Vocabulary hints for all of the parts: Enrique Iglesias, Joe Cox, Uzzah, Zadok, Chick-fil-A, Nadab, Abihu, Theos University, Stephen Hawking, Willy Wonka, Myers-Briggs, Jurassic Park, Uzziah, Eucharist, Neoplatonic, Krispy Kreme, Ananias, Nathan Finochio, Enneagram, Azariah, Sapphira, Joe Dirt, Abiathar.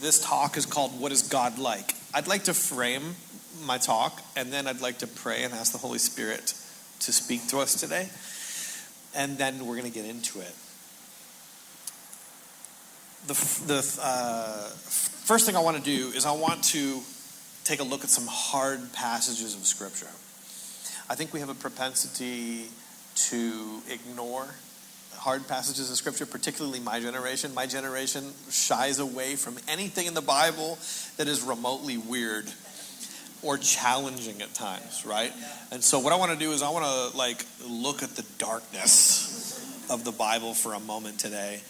this talk is called, What is God Like? I'd like to frame my talk, and then I'd like to pray and ask the Holy Spirit to speak to us today, and then we're going to get into it. The first thing I want to do is I want to take a look at some hard passages of Scripture. I think we have a propensity to ignore hard passages of Scripture, particularly my generation. My generation shies away from anything in the Bible that is remotely weird or challenging at times, right? And so what I want to do is I want to look at the darkness of the Bible for a moment today.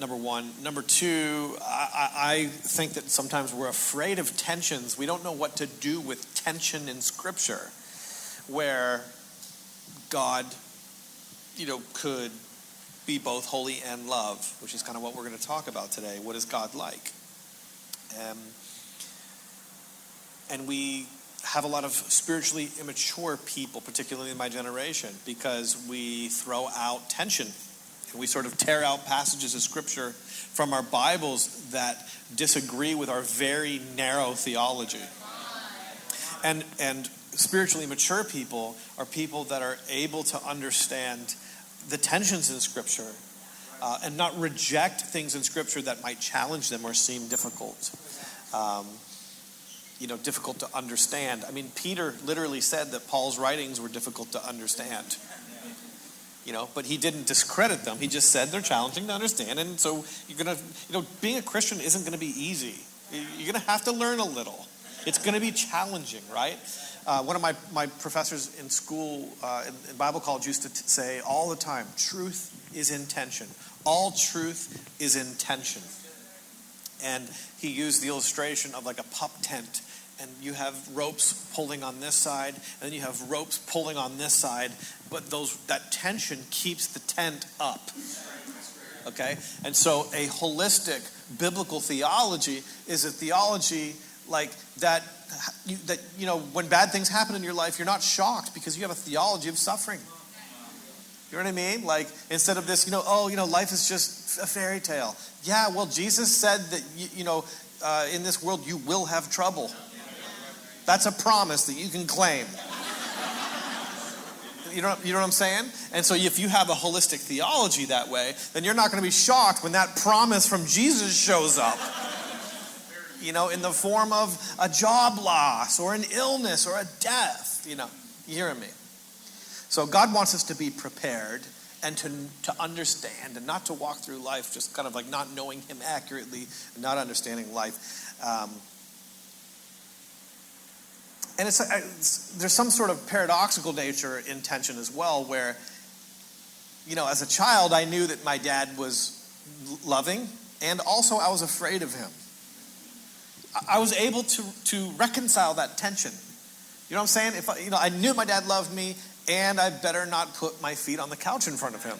Number one. Number two, I think that sometimes we're afraid of tensions. We don't know what to do with tension in Scripture, where God, could be both holy and love, which is kind of what we're going to talk about today. What is God like? And we have a lot of spiritually immature people, particularly in my generation, because we throw out tension. And we sort of tear out passages of Scripture from our Bibles that disagree with our very narrow theology. And spiritually mature people are people that are able to understand the tensions in Scripture and not reject things in Scripture that might challenge them or seem difficult, difficult to understand. I mean, Peter literally said that Paul's writings were difficult to understand, but he didn't discredit them. He just said they're challenging to understand, and so you're going to, being a Christian isn't going to be easy. You're going to have to learn a little. It's going to be challenging, right? One of my professors in school, in Bible college, used to say all the time, truth is in tension. All truth is in tension. And he used the illustration of a pup tent. And you have ropes pulling on this side, and then you have ropes pulling on this side. But that tension keeps the tent up. Okay? And so a holistic biblical theology is a theology when bad things happen in your life, you're not shocked because you have a theology of suffering. You know what I mean? Instead of this, life is just a fairy tale. Yeah, well, Jesus said that, in this world you will have trouble. That's a promise that you can claim. You know what I'm saying? And so if you have a holistic theology that way, then you're not going to be shocked when that promise from Jesus shows up. In the form of a job loss or an illness or a death, you hearing me? So God wants us to be prepared and to understand and not to walk through life just kind of not knowing Him accurately and not understanding life. And there's some sort of paradoxical nature in tension as well where, as a child I knew that my dad was loving and also I was afraid of him. I was able to reconcile that tension. You know what I'm saying? If I knew my dad loved me, and I better not put my feet on the couch in front of him.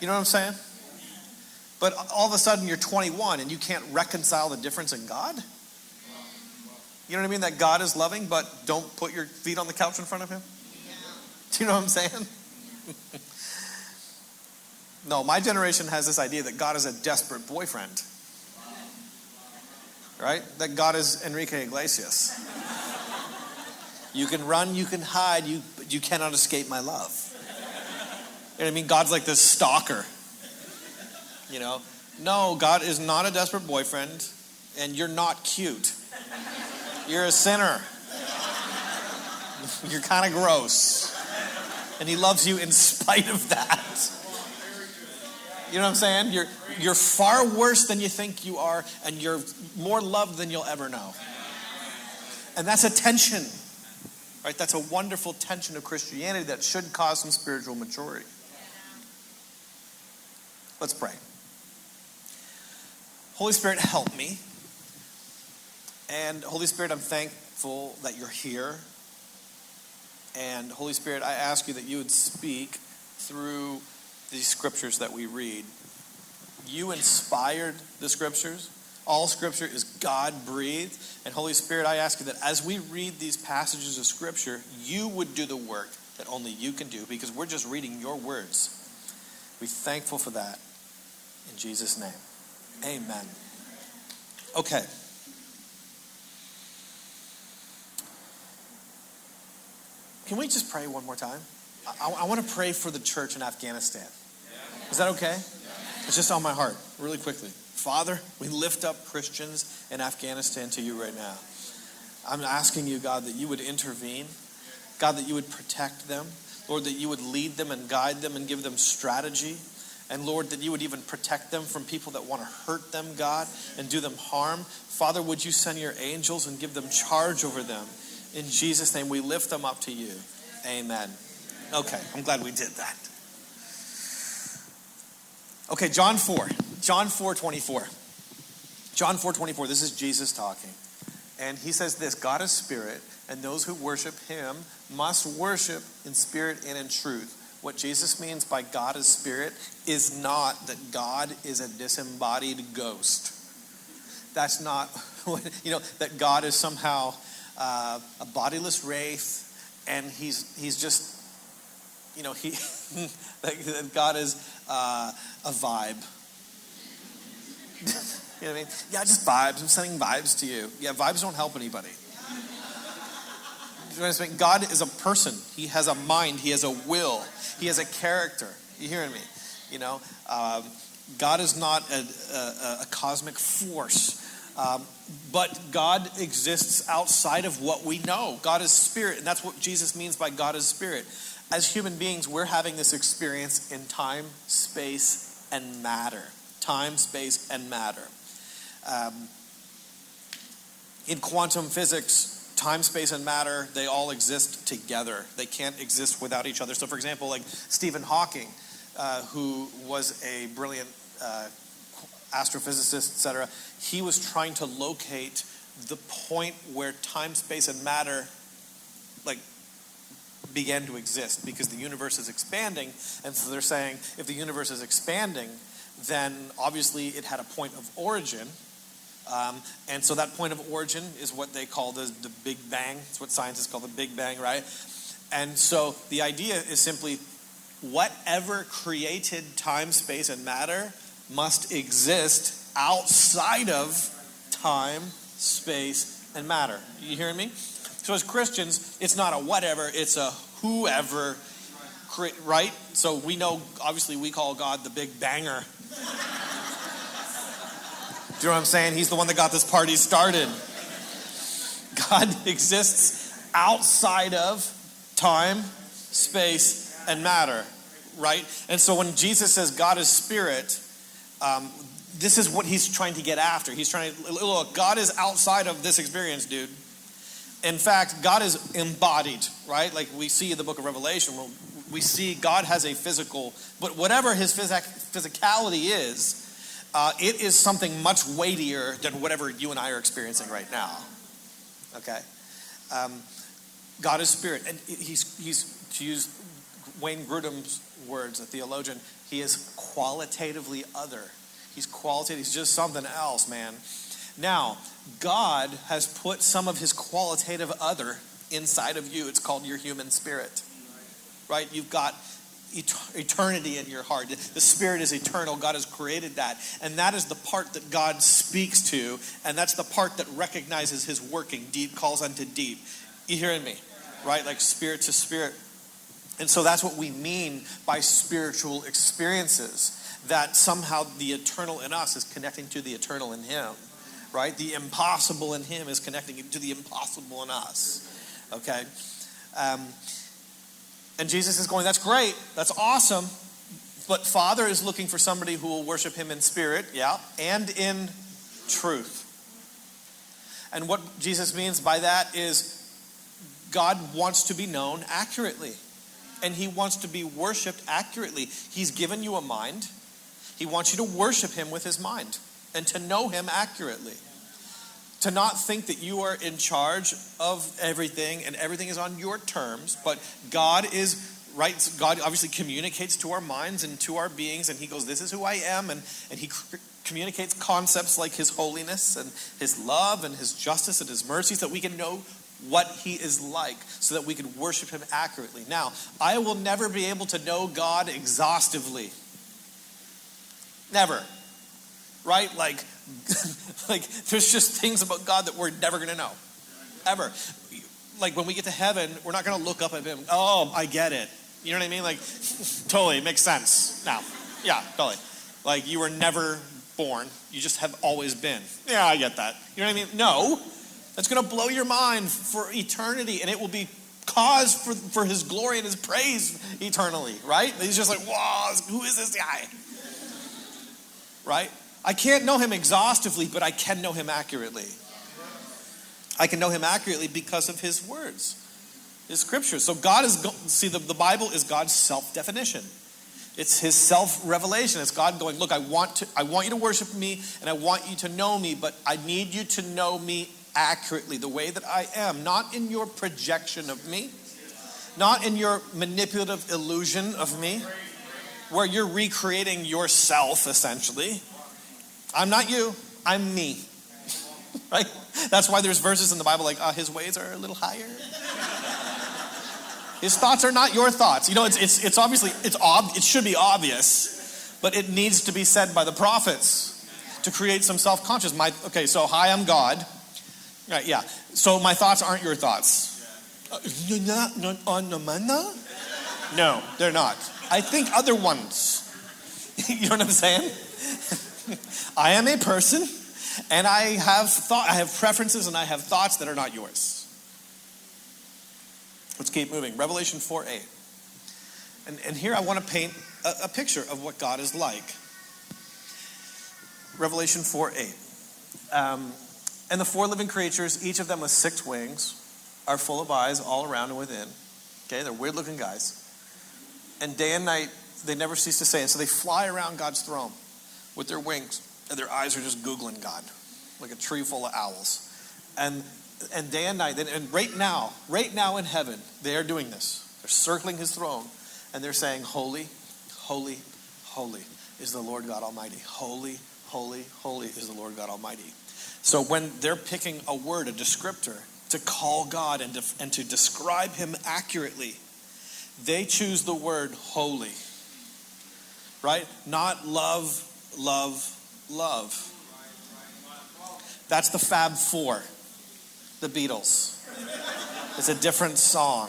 You know what I'm saying? But all of a sudden, you're 21, and you can't reconcile the difference in God? You know what I mean? That God is loving, but don't put your feet on the couch in front of Him? Do you know what I'm saying? No, my generation has this idea that God is a desperate boyfriend. Right? That God is Enrique Iglesias. You can run, you can hide, you cannot escape my love. You know what I mean? God's like this stalker. No, God is not a desperate boyfriend, and you're not cute. You're a sinner. You're kind of gross. And He loves you in spite of that. You know what I'm saying? You're far worse than you think you are, and you're more loved than you'll ever know. And that's a tension, right? That's a wonderful tension of Christianity that should cause some spiritual maturity. Let's pray. Holy Spirit, help me And Holy Spirit, I'm thankful that you're here. And Holy Spirit, I ask you that you would speak through these scriptures that we read. You inspired the scriptures. All scripture is God-breathed. And Holy Spirit, I ask you that as we read these passages of scripture, you would do the work that only you can do, because we're just reading your words. We're thankful for that. In Jesus' name, amen. Okay. Can we just pray one more time? I want to pray for the church in Afghanistan. Is that okay? It's just on my heart, really quickly. Father, we lift up Christians in Afghanistan to you right now. I'm asking you, God, that you would intervene. God, that you would protect them. Lord, that you would lead them and guide them and give them strategy. And Lord, that you would even protect them from people that want to hurt them, God, and do them harm. Father, would you send your angels and give them charge over them? In Jesus' name, we lift them up to you. Amen. Okay, I'm glad we did that. Okay, John 4:24. This is Jesus talking. And he says this: God is spirit, and those who worship him must worship in spirit and in truth. What Jesus means by God is spirit is not that God is a disembodied ghost. That's not, that God is somehow a bodiless wraith, and he's just, that God is a vibe. You know what I mean? Yeah, just vibes. I'm sending vibes to you. Yeah, vibes don't help anybody. God is a person. He has a mind. He has a will. He has a character. You hearing me? God is not a cosmic force. But God exists outside of what we know. God is spirit, and that's what Jesus means by God is spirit. As human beings, we're having this experience in time, space, and matter. Time, space, and matter. In quantum physics, time, space, and matter, they all exist together. They can't exist without each other. So, for example, like Stephen Hawking, who was a brilliant astrophysicist, etc., he was trying to locate the point where time, space, and matter began to exist, because the universe is expanding. And so they're saying, if the universe is expanding, then obviously it had a point of origin. And so that point of origin is what they call the Big Bang. It's what scientists call the Big Bang, right? And so the idea is simply whatever created time, space, and matter must exist outside of time, space, and matter. You hearing me? So as Christians, it's not a whatever, it's a whoever, right? So we know, obviously, we call God the Big Banger. Do you know what I'm saying? He's the one that got this party started. God exists outside of time, space, and matter, right? And so when Jesus says God is spirit, this is what he's trying to get after. He's trying to, look, God is outside of this experience, dude. In fact, God is embodied, right? Like we see in the book of Revelation, we see God has a physical, but whatever his physicality is, it is something much weightier than whatever you and I are experiencing right now. Okay? God is spirit. And he's, to use Wayne Grudem's words, a theologian, he is qualitatively other. He's qualitative. He's just something else, man. Now, God has put some of his qualitative other inside of you. It's called your human spirit. Right? You've got eternity in your heart. The spirit is eternal. God has created that. And that is the part that God speaks to, and that's the part that recognizes his working. Deep calls unto deep. You hearing me? Right? Like spirit to spirit. And so that's what we mean by spiritual experiences, that somehow the eternal in us is connecting to the eternal in him, right? The impossible in him is connecting to the impossible in us, okay? And Jesus is going, that's great, that's awesome, but Father is looking for somebody who will worship him in spirit, yeah, and in truth. And what Jesus means by that is God wants to be known accurately, and he wants to be worshipped accurately. He's given you a mind. He wants you to worship him with his mind and to know him accurately. To not think that you are in charge of everything and everything is on your terms, but God is right. God obviously communicates to our minds and to our beings, and he goes, this is who I am, and he communicates concepts like his holiness and his love and his justice and his mercies, that we can know what he is like so that we can worship him accurately. Now, I will never be able to know God exhaustively. Never. Right? Like there's just things about God that we're never going to know. Ever. Like when we get to heaven, we're not going to look up at him. Oh, I get it. You know what I mean? Like, totally, it makes sense now. Yeah, totally. Like, you were never born. You just have always been. Yeah, I get that. You know what I mean? No. That's going to blow your mind for eternity, and it will be cause for his glory and his praise eternally, right? He's just like, whoa, who is this guy? Right? I can't know him exhaustively, but I can know him accurately. I can know him accurately because of his words, his scriptures. So God is, see, the Bible is God's self-definition. It's his self-revelation. It's God going, look, I want you to worship me, and I want you to know me, but I need you to know me accurately, the way that I am, not in your projection of me, not in your manipulative illusion of me, where you're recreating yourself, essentially. I'm not you, I'm me. Right? That's why there's verses in the Bible like, his ways are a little higher. His thoughts are not your thoughts. You know, it's obviously, it should be obvious, but it needs to be said by the prophets to create some self-conscious. Hi, I'm God. Right, yeah. So my thoughts aren't your thouts. No, they're not. I think other ones. You know what I'm saying? I am a person, and I have preferences, and I have thoughts that are not yours. Let's keep moving. Revelation 4:8. And here I want to paint a picture of what God is like. Revelation 4:8. And the four living creatures, each of them with six wings, are full of eyes all around and within. Okay, they're weird-looking guys. And day and night, they never cease to say, and so they fly around God's throne with their wings, and their eyes are just googling God, like a tree full of owls. And day and night, and right now in heaven, they are doing this. They're circling his throne, and they're saying, holy, holy, holy is the Lord God Almighty. Holy, holy, holy is the Lord God Almighty. So when they're picking a word, a descriptor, to call God and to describe him accurately, they choose the word holy, right? Not love, love, love. That's the Fab Four, the Beatles. It's a different song.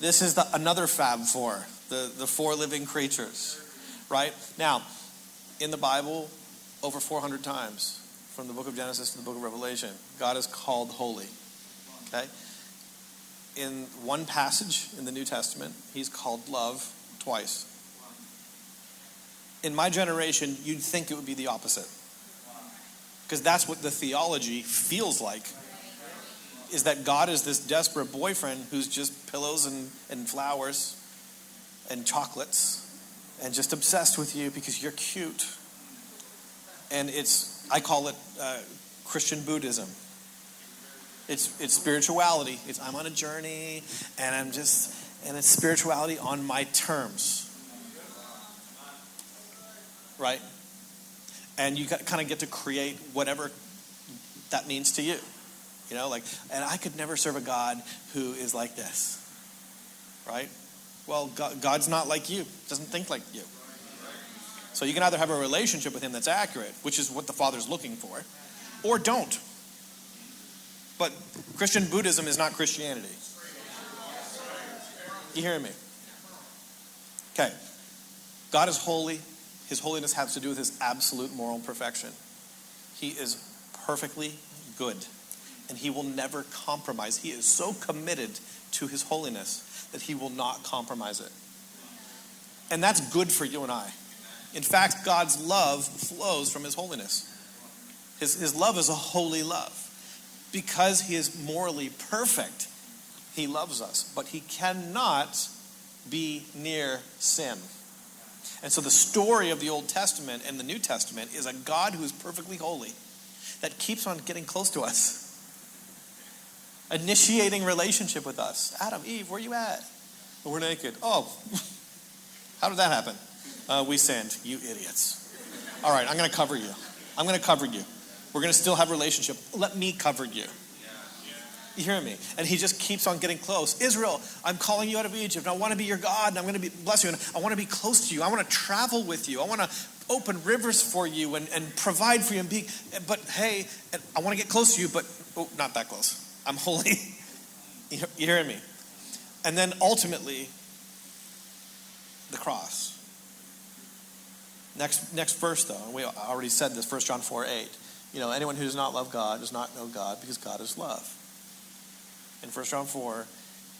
This is another Fab Four, the four living creatures, right? Now, in the Bible, over 400 times, from the book of Genesis to the book of Revelation, God is called holy, okay? In one passage in the New Testament, he's called love twice. In my generation, you'd think it would be the opposite, because that's what the theology feels like, is that God is this desperate boyfriend who's just pillows and flowers and chocolates and just obsessed with you because you're cute. And I call it Christian Buddhism. It's spirituality. It's I'm on a journey, and it's spirituality on my terms. Right? And you kind of get to create whatever that means to you. You know, like, and I could never serve a God who is like this. Right? Well, God's not like you. Doesn't think like you. So you can either have a relationship with him that's accurate, which is what the Father's looking for, or don't. But Christian Buddhism is not Christianity. You hearing me? Okay. God is holy. His holiness has to do with his absolute moral perfection. He is perfectly good, and he will never compromise. He is so committed to his holiness that he will not compromise it. And that's good for you and I. In fact, God's love flows from his holiness. His love is a holy love. Because he is morally perfect, he loves us, but he cannot be near sin. And so the story of the Old Testament and the New Testament is a God who is perfectly holy, that keeps on getting close to us, initiating relationship with us. Adam, Eve, where you at? We're naked. Oh, how did that happen? We sinned. You idiots. All right, I'm going to cover you. I'm going to cover you. We're going to still have a relationship. Let me cover you. You hear me? And he just keeps on getting close. Israel, I'm calling you out of Egypt. I want to be your God, and I'm going to bless you, and I want to be close to you. I want to travel with you. I want to open rivers for you and provide for you. But hey, I want to get close to you, but oh, not that close. I'm holy. You hear me? And then ultimately, the cross. Next verse, though, and we already said this, 1 John 4:8. Anyone who does not love God does not know God, because God is love. In 1 John 4,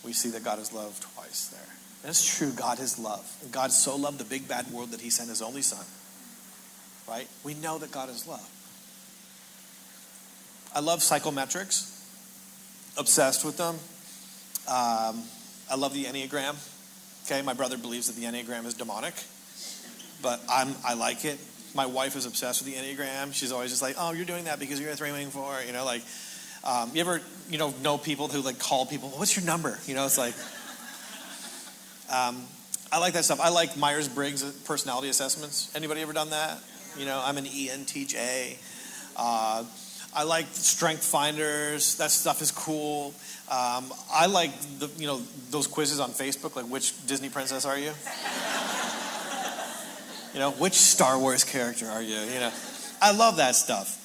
we see that God is love twice there. And it's true, God is love. And God so loved the big bad world that he sent his only son. Right? We know that God is love. I love psychometrics. Obsessed with them. I love the Enneagram. Okay, my brother believes that the Enneagram is demonic. But I like it. My wife is obsessed with the Enneagram. She's always just like, oh, you're doing that because you're a 3-4. You ever, know people who call people, what's your number? It's like, I like that stuff. I like Myers-Briggs personality assessments. Anybody ever done that? I'm an ENTJ. I like strength finders. That stuff is cool. I like those quizzes on Facebook, like which Disney princess are you? Which Star Wars character are you? I love that stuff.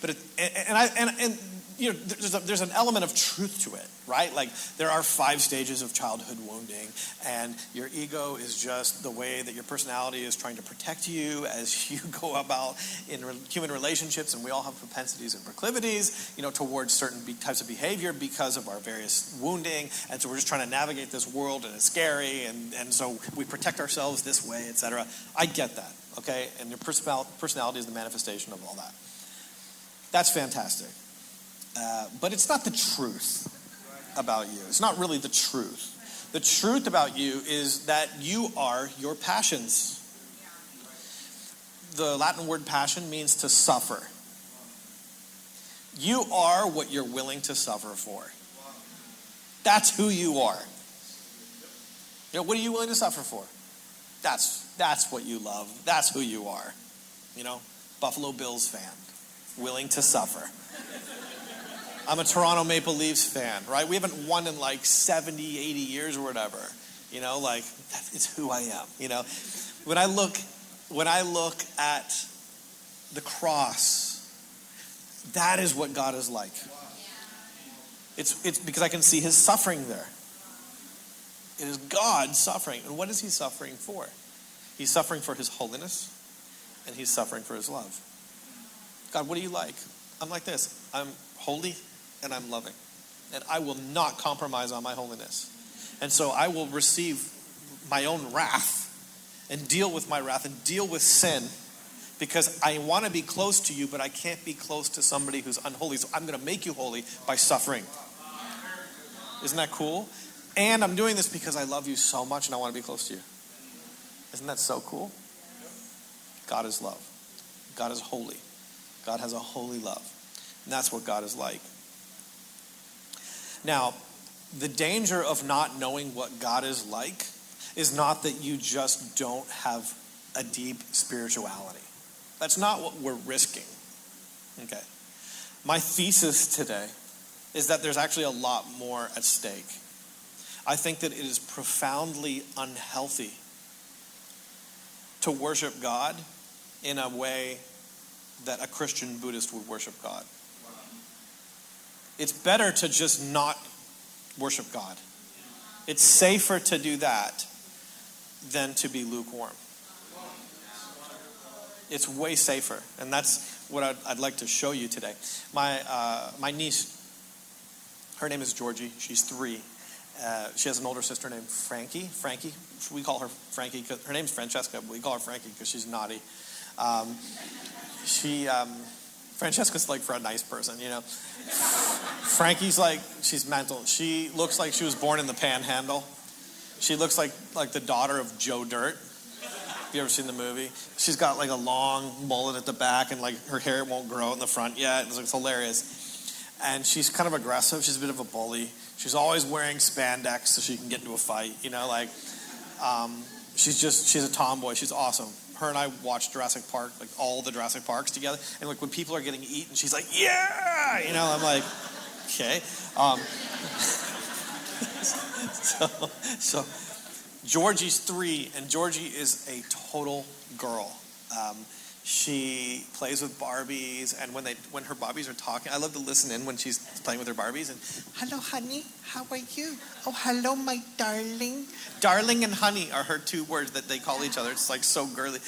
But there's an element of truth to it, right? There are 5 stages of childhood wounding, and your ego is just the way that your personality is trying to protect you as you go about in human relationships, and we all have propensities and proclivities, towards certain types of behavior because of our various wounding, and so we're just trying to navigate this world, and it's scary, and so we protect ourselves this way, etc. I get that, okay? And your personality is the manifestation of all that. That's fantastic. But it's not the truth about you. It's not really the truth. The truth about you is that you are your passions. The Latin word passion means to suffer. You are what you're willing to suffer for. That's who you are. What are you willing to suffer for? That's what you love. That's who you are. Buffalo Bills fan. Willing to suffer. I'm a Toronto Maple Leafs fan, right? We haven't won in 70, 80 years or whatever. It's who I am, When I look at the cross, that is what God is like. It's because I can see his suffering there. It is God's suffering. And what is he suffering for? He's suffering for his holiness, and he's suffering for his love. God, what do you like? I'm like this. I'm holy and I'm loving. And I will not compromise on my holiness. And so I will receive my own wrath and deal with my wrath and deal with sin because I want to be close to you, but I can't be close to somebody who's unholy. So I'm going to make you holy by suffering. Isn't that cool? And I'm doing this because I love you so much and I want to be close to you. Isn't that so cool? God is love. God is holy. God has a holy love. And that's what God is like. Now, the danger of not knowing what God is like is not that you just don't have a deep spirituality. That's not what we're risking. Okay. My thesis today is that there's actually a lot more at stake. I think that it is profoundly unhealthy to worship God in a way that a Christian Buddhist would worship God. It's better to just not worship God. It's safer to do that than to be lukewarm. It's way safer, and that's what I'd like to show you today. My niece, her name is Georgie. She's 3. She has an older sister named Frankie. Frankie, we call her Frankie. Her name's Francesca, but we call her Frankie because she's naughty. Francesca's for a nice person, Frankie's she's mental. She looks like she was born in the panhandle. She looks like the daughter of Joe Dirt. Have you ever seen the movie? She's got like a long mullet at the back and like her hair won't grow out in the front yet. It's hilarious. And she's kind of aggressive. She's a bit of a bully. She's always wearing spandex so she can get into a fight. You know, like she's a tomboy. She's awesome. Her and I watched Jurassic Park, like all the Jurassic Parks together. And like when people are getting eaten, she's like, yeah! You know, I'm like, okay. So Georgie's 3, and Georgie is a total girl. She plays with Barbies, and when her Barbies are talking, I love to listen in when she's playing with her Barbies. And hello, honey, how are you? Oh, hello, my darling. Darling and honey are her two words that they call each other. It's like so girly.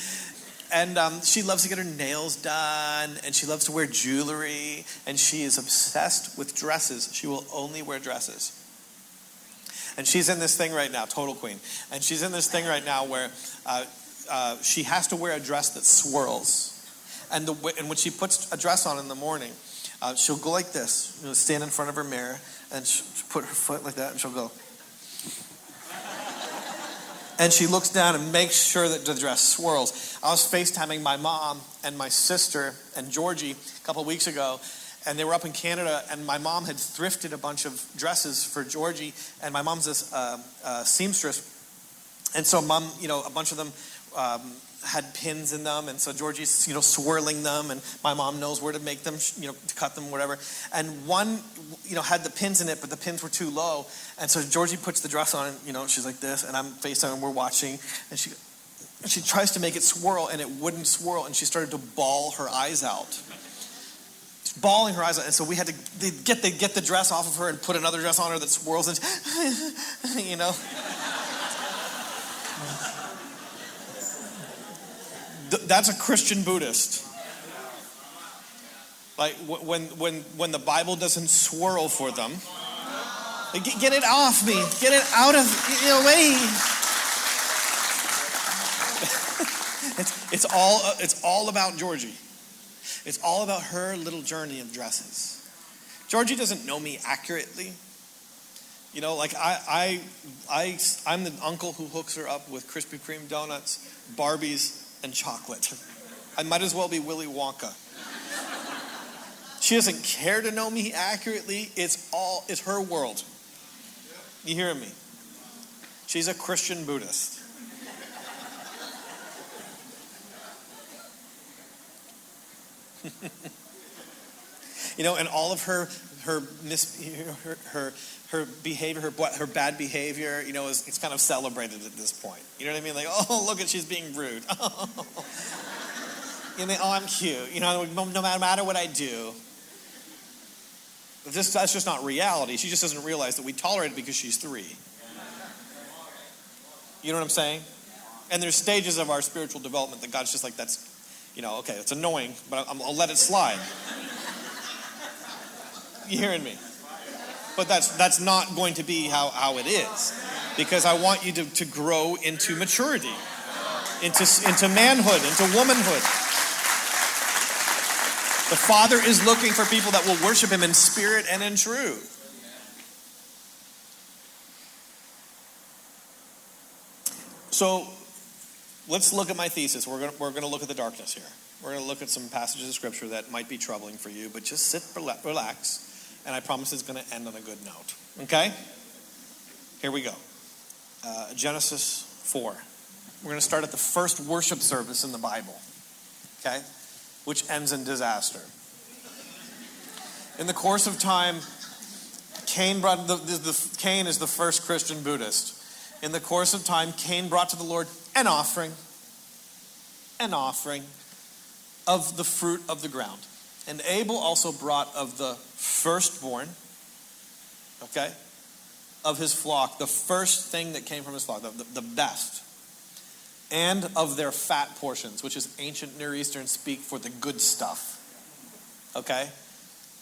And she loves to get her nails done, and she loves to wear jewelry, and she is obsessed with dresses. She will only wear dresses. And she's in this thing right now, total queen. And she's in this thing right now where she has to wear a dress that swirls. And when she puts a dress on in the morning, she'll go like this. You know, stand in front of her mirror, and she'll put her foot like that, and she'll go. And she looks down and makes sure that the dress swirls. I was FaceTiming my mom and my sister and Georgie a couple of weeks ago, and they were up in Canada, and my mom had thrifted a bunch of dresses for Georgie, and my mom's this seamstress. And so mom, you know, a bunch of them had pins in them, and so Georgie's, you know, swirling them, and my mom knows where to make them, you know, to cut them, whatever. And one, you know, had the pins in it, but the pins were too low. And so Georgie puts the dress on, and, you know, she's like this, and I'm FaceTime, and we're watching, and she tries to make it swirl, and it wouldn't swirl, and she started to bawl her eyes out. Bawling her eyes out, and so we had to get the dress off of her and put another dress on her that swirls, and you know. That's a Christian Buddhist. Like when the Bible doesn't swirl for them, like, get it off me, get it out of the way. It's all about Georgie. It's all about her little journey of dresses. Georgie doesn't know me accurately. You know, like I'm the uncle who hooks her up with Krispy Kreme donuts, Barbies, and chocolate. I might as well be Willy Wonka. She doesn't care to know me accurately. It's her world. You hear me? She's a Christian Buddhist. You know, and all of her behavior, her bad behavior, you know, it's kind of celebrated at this point. You know what I mean? Like, oh, look at, she's being rude. Oh, you know, oh, I'm cute. You know, no matter what I do, that's just not reality. She just doesn't realize that we tolerate it because she's 3. You know what I'm saying? And there's stages of our spiritual development that God's just like, that's. You know, okay, it's annoying, but I'll let it slide. You hearing me? But that's not going to be how it is, because I want you to grow into maturity, into manhood, into womanhood. The Father is looking for people that will worship Him in spirit and in truth. So, let's look at my thesis. We're going to look at the darkness here. We're going to look at some passages of Scripture that might be troubling for you, but just sit, relax, and I promise it's going to end on a good note. Okay? Here we go. Genesis 4. We're going to start at the first worship service in the Bible, okay, which ends in disaster. In the course of time, Cain brought Cain is the first Christian Buddhist. In the course of time, Cain brought to the Lord an offering of the fruit of the ground. And Abel also brought of the firstborn, okay, of his flock, the first thing that came from his flock, the best, and of their fat portions, which is ancient Near Eastern speak for the good stuff, okay?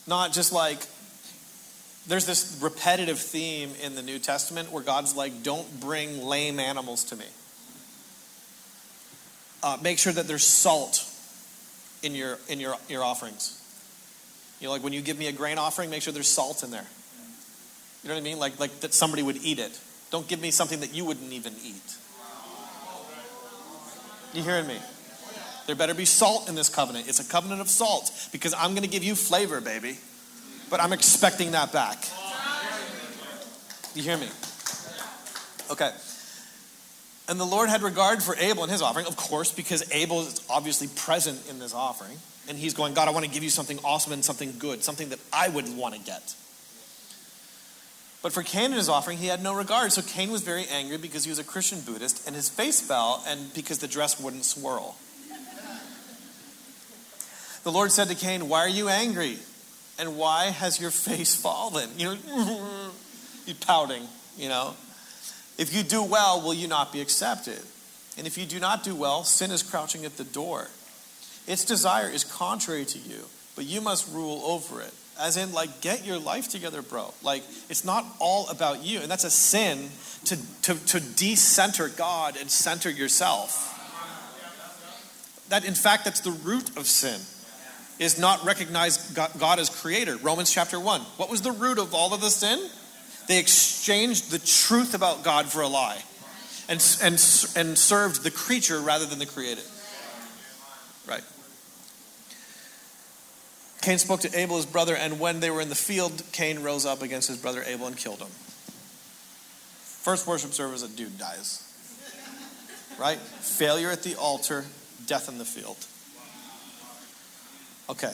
Not just like, there's this repetitive theme in the New Testament where God's like, don't bring lame animals to me. Make sure that there's salt in your offerings. You know, like when you give me a grain offering, make sure there's salt in there. You know what I mean? Like that somebody would eat it. Don't give me something that you wouldn't even eat. You hearing me? There better be salt in this covenant. It's a covenant of salt because I'm going to give you flavor, baby. But I'm expecting that back. You hear me? Okay. And the Lord had regard for Abel and his offering, of course, because Abel is obviously present in this offering. And he's going, God, I want to give you something awesome and something good, something that I would want to get. But for Cain and his offering, he had no regard. So Cain was very angry because he was a Christian Buddhist, and his face fell, and because the dress wouldn't swirl. The Lord said to Cain, why are you angry? And why has your face fallen? You know, you're pouting, you know. If you do well, will you not be accepted? And if you do not do well, sin is crouching at the door. Its desire is contrary to you, but you must rule over it. As in, like, get your life together, bro. Like, it's not all about you. And that's a sin to de-center God and center yourself. That, in fact, that's the root of sin, is not recognize God as creator. Romans chapter 1. What was the root of all of the sin? They exchanged the truth about God for a lie and served the creature rather than the created. Right. Cain spoke to Abel, his brother, and when they were in the field, Cain rose up against his brother Abel and killed him. First worship service, a dude dies. Right? Failure at the altar, death in the field. Okay.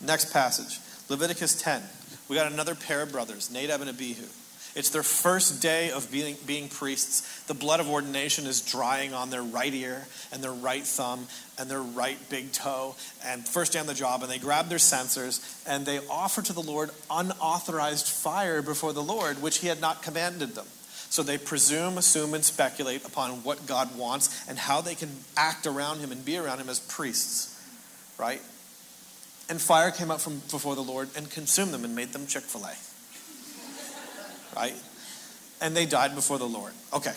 Next passage. Leviticus 10. We got another pair of brothers, Nadab and Abihu. It's their first day of being priests. The blood of ordination is drying on their right ear and their right thumb and their right big toe. And first day on the job, and they grab their censers and they offer to the Lord unauthorized fire before the Lord, which he had not commanded them. So they presume, assume, and speculate upon what God wants and how they can act around him and be around him as priests, right? And fire came up from before the Lord and consumed them and made them Chick-fil-A. Right? And they died before the Lord. Okay,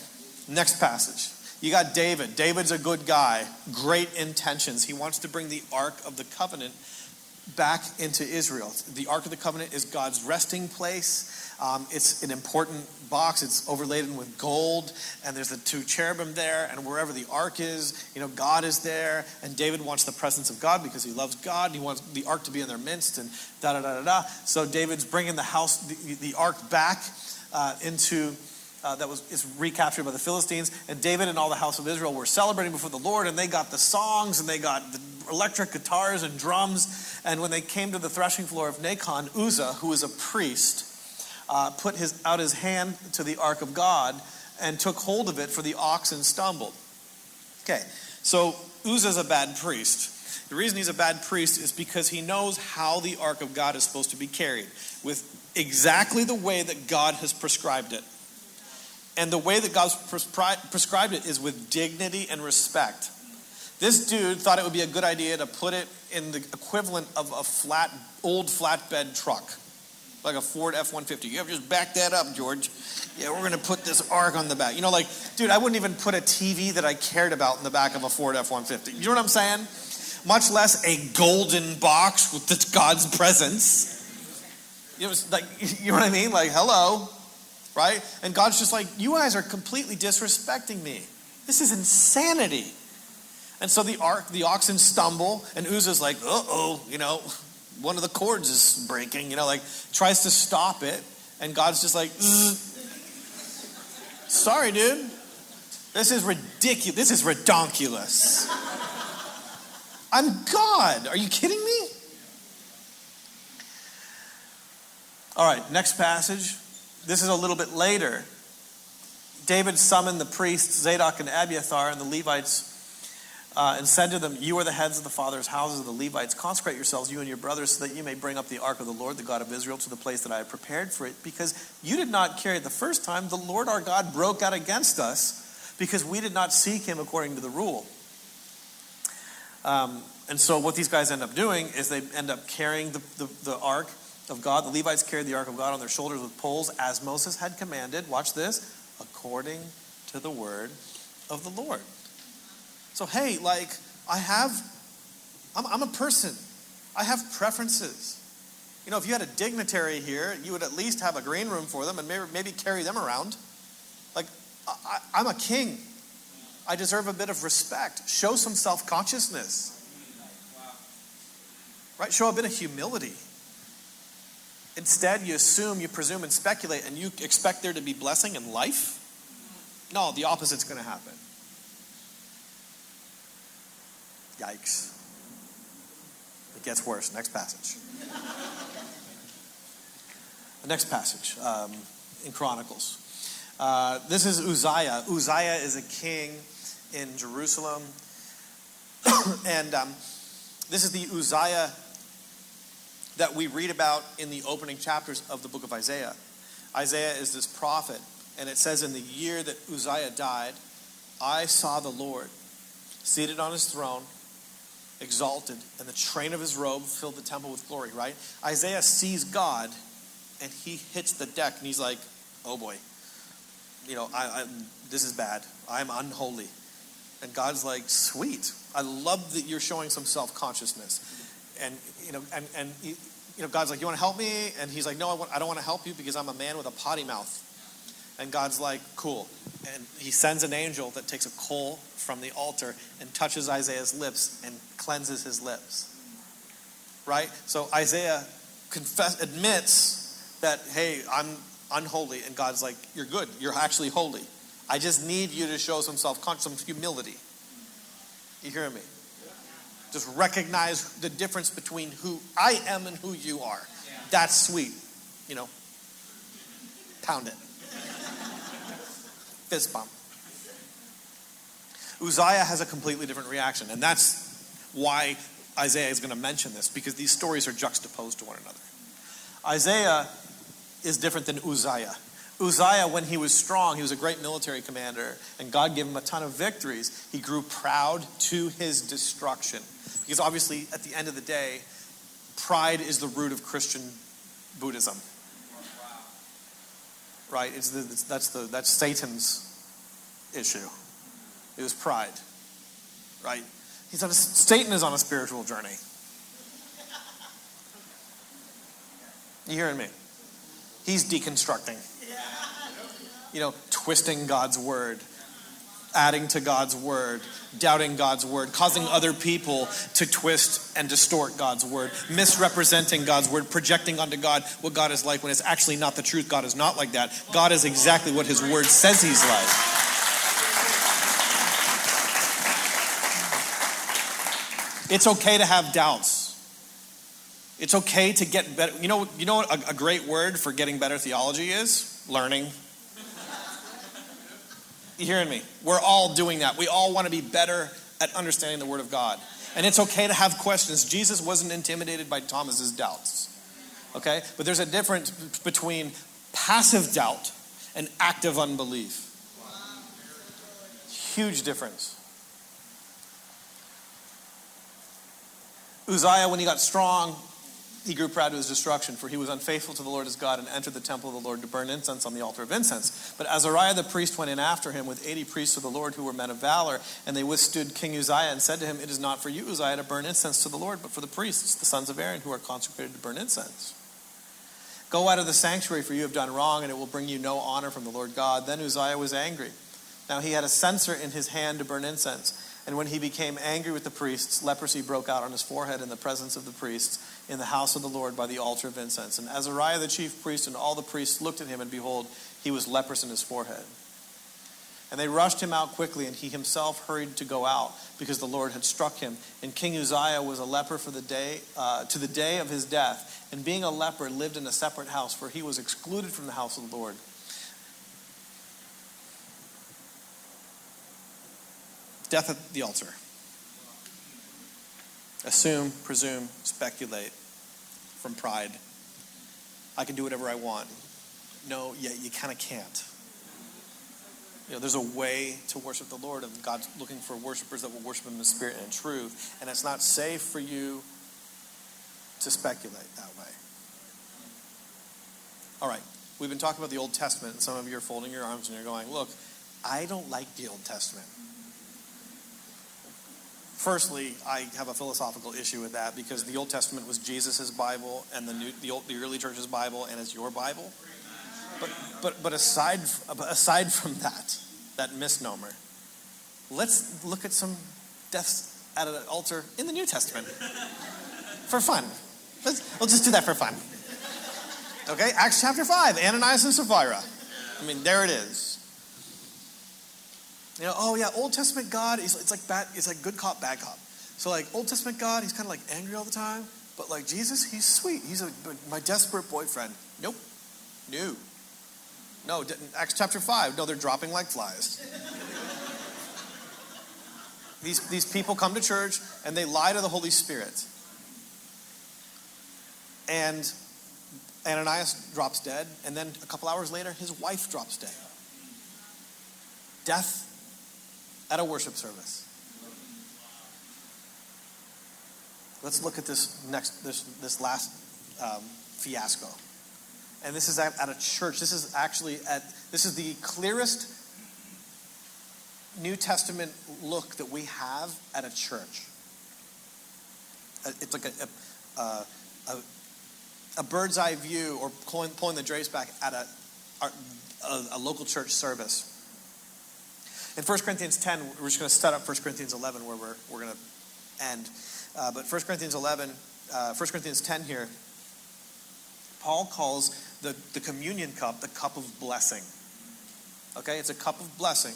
next passage. You got David. David's a good guy. Great intentions. He wants to bring the Ark of the Covenant back into Israel. The Ark of the Covenant is God's resting place. It's an important box. It's overladen with gold. And there's the two cherubim there. And wherever the Ark is, you know, God is there. And David wants the presence of God because he loves God. He wants the Ark to be in their midst and da-da-da-da-da. So David's bringing the house, the Ark back into... That was recaptured by the Philistines, and David and all the house of Israel were celebrating before the Lord, and they got the songs, and they got the electric guitars and drums, and when they came to the threshing floor of Nacon, Uzzah, who was a priest, put out his hand to the ark of God and took hold of it, for the oxen stumbled. Okay, so Uzzah's a bad priest. The reason he's a bad priest is because he knows how the ark of God is supposed to be carried, with exactly the way that God has prescribed it. And the way that God's prescribed it is with dignity and respect. This dude thought it would be a good idea to put it in the equivalent of a old flatbed truck, like a Ford F-150. You have to just back that up, George. Yeah, we're going to put this ark on the back. You know, like, dude, I wouldn't even put a TV that I cared about in the back of a Ford F-150. You know what I'm saying? Much less a golden box with God's presence. It was like, you know what I mean? Like, hello. Right? And God's just like, you guys are completely disrespecting me. This is insanity. And so the ark, the oxen stumble, and Uzzah's like, uh-oh, you know, one of the cords is breaking, you know, like, tries to stop it, and God's just like, sorry, dude. This is ridiculous. This is redonkulous. I'm God. Are you kidding me? All right, next passage. This is a little bit later. David summoned the priests Zadok and Abiathar and the Levites and said to them, you are the heads of the fathers' houses of the Levites. Consecrate yourselves, you and your brothers, so that you may bring up the ark of the Lord, the God of Israel, to the place that I have prepared for it. Because you did not carry it the first time. The Lord our God broke out against us because we did not seek him according to the rule. And so what these guys end up doing is they end up carrying the ark of God. The Levites carried the ark of God on their shoulders with poles, as Moses had commanded. Watch this. According to the word of the Lord. So, hey, like, I'm a person. I have preferences. You know, if you had a dignitary here, you would at least have a green room for them and maybe carry them around. Like, I'm a king. I deserve a bit of respect. Show some self-consciousness. Right? Show a bit of humility. Instead, you assume, you presume, and speculate, and you expect there to be blessing in life? No, the opposite's going to happen. Yikes. It gets worse. Next passage. The next passage in Chronicles. This is Uzziah. Uzziah is a king in Jerusalem. And this is the Uzziah that we read about in the opening chapters of the book of Isaiah. Isaiah is this prophet. And it says, in the year that Uzziah died, I saw the Lord seated on his throne, exalted, and the train of his robe filled the temple with glory, right? Isaiah sees God, and he hits the deck, and he's like, oh boy, you know, this is bad. I'm unholy. And God's like, sweet. I love that you're showing some self-consciousness. And, you know, and God's like, you want to help me? And he's like, no, I don't want to help you because I'm a man with a potty mouth. And God's like, cool. And he sends an angel that takes a coal from the altar and touches Isaiah's lips and cleanses his lips. Right? So Isaiah admits that, hey, I'm unholy. And God's like, you're good. You're actually holy. I just need you to show some self-conscious, some humility. You hear me? Just recognize the difference between who I am and who you are. That's sweet. You know, pound it. Fist bump. Uzziah has a completely different reaction, and that's why Isaiah is going to mention this, because these stories are juxtaposed to one another. Isaiah is different than Uzziah. Uzziah, when he was strong, he was a great military commander, and God gave him a ton of victories. He grew proud to his destruction, because obviously, at the end of the day, pride is the root of Christian Buddhism. Right, that's Satan's issue. It was pride. Right, Satan is on a spiritual journey. You hearing me? He's deconstructing. You know, twisting God's word, adding to God's word, doubting God's word, causing other people to twist and distort God's word, misrepresenting God's word, projecting onto God what God is like when it's actually not the truth. God is not like that. God is exactly what his word says he's like. It's okay to have doubts. It's okay to get better. You know what a great word for getting better theology is? Learning. You hearing me? We're all doing that. We all want to be better at understanding the Word of God. And it's okay to have questions. Jesus wasn't intimidated by Thomas's doubts. Okay? But there's a difference between passive doubt and active unbelief. Huge difference. Uzziah, when he got strong, he grew proud to his destruction, for he was unfaithful to the Lord his God and entered the temple of the Lord to burn incense on the altar of incense. But Azariah the priest went in after him with 80 priests of the Lord who were men of valor, and they withstood King Uzziah and said to him, it is not for you, Uzziah, to burn incense to the Lord, but for the priests, the sons of Aaron, who are consecrated to burn incense. Go out of the sanctuary, for you have done wrong, and it will bring you no honor from the Lord God. Then Uzziah was angry. Now he had a censer in his hand to burn incense. And when he became angry with the priests, leprosy broke out on his forehead in the presence of the priests in the house of the Lord by the altar of incense. And Azariah the chief priest and all the priests looked at him, and behold, he was leprous in his forehead. And they rushed him out quickly, and he himself hurried to go out, because the Lord had struck him. And King Uzziah was a leper for the day to the day of his death. And being a leper, lived in a separate house, for he was excluded from the house of the Lord. Death at the altar. Assume, presume, speculate from pride. I can do whatever I want. No, yeah, you kind of can't. You know, there's a way to worship the Lord, and God's looking for worshipers that will worship him in spirit and in truth, and it's not safe for you to speculate that way. All right, we've been talking about the Old Testament, and some of you are folding your arms and you're going, look, I don't like the Old Testament. Firstly, I have a philosophical issue with that, because the Old Testament was Jesus' Bible, and the early church's Bible, and it's your Bible. But aside from that misnomer, let's look at some deaths at an altar in the New Testament for fun. We'll just do that for fun. Okay, Acts chapter 5, Ananias and Sapphira. I mean, there it is. You know, oh yeah, Old Testament God, it's like bad, it's like good cop, bad cop. So like Old Testament God, he's kind of like angry all the time, but like Jesus, he's sweet. He's my desperate boyfriend. Nope. No, Acts chapter 5, no, they're dropping like flies. These people come to church and they lie to the Holy Spirit. And Ananias drops dead, and then a couple hours later, his wife drops dead. Death at a worship service. Let's look at this last fiasco. And this is at a church. This is the clearest New Testament look that we have at a church. It's like a bird's eye view, or pulling the drapes back at a local church service. In 1 Corinthians 10, we're just going to set up 1 Corinthians 11 where we're going to end. But 1 Corinthians 10 here, Paul calls the communion cup the cup of blessing. Okay, it's a cup of blessing.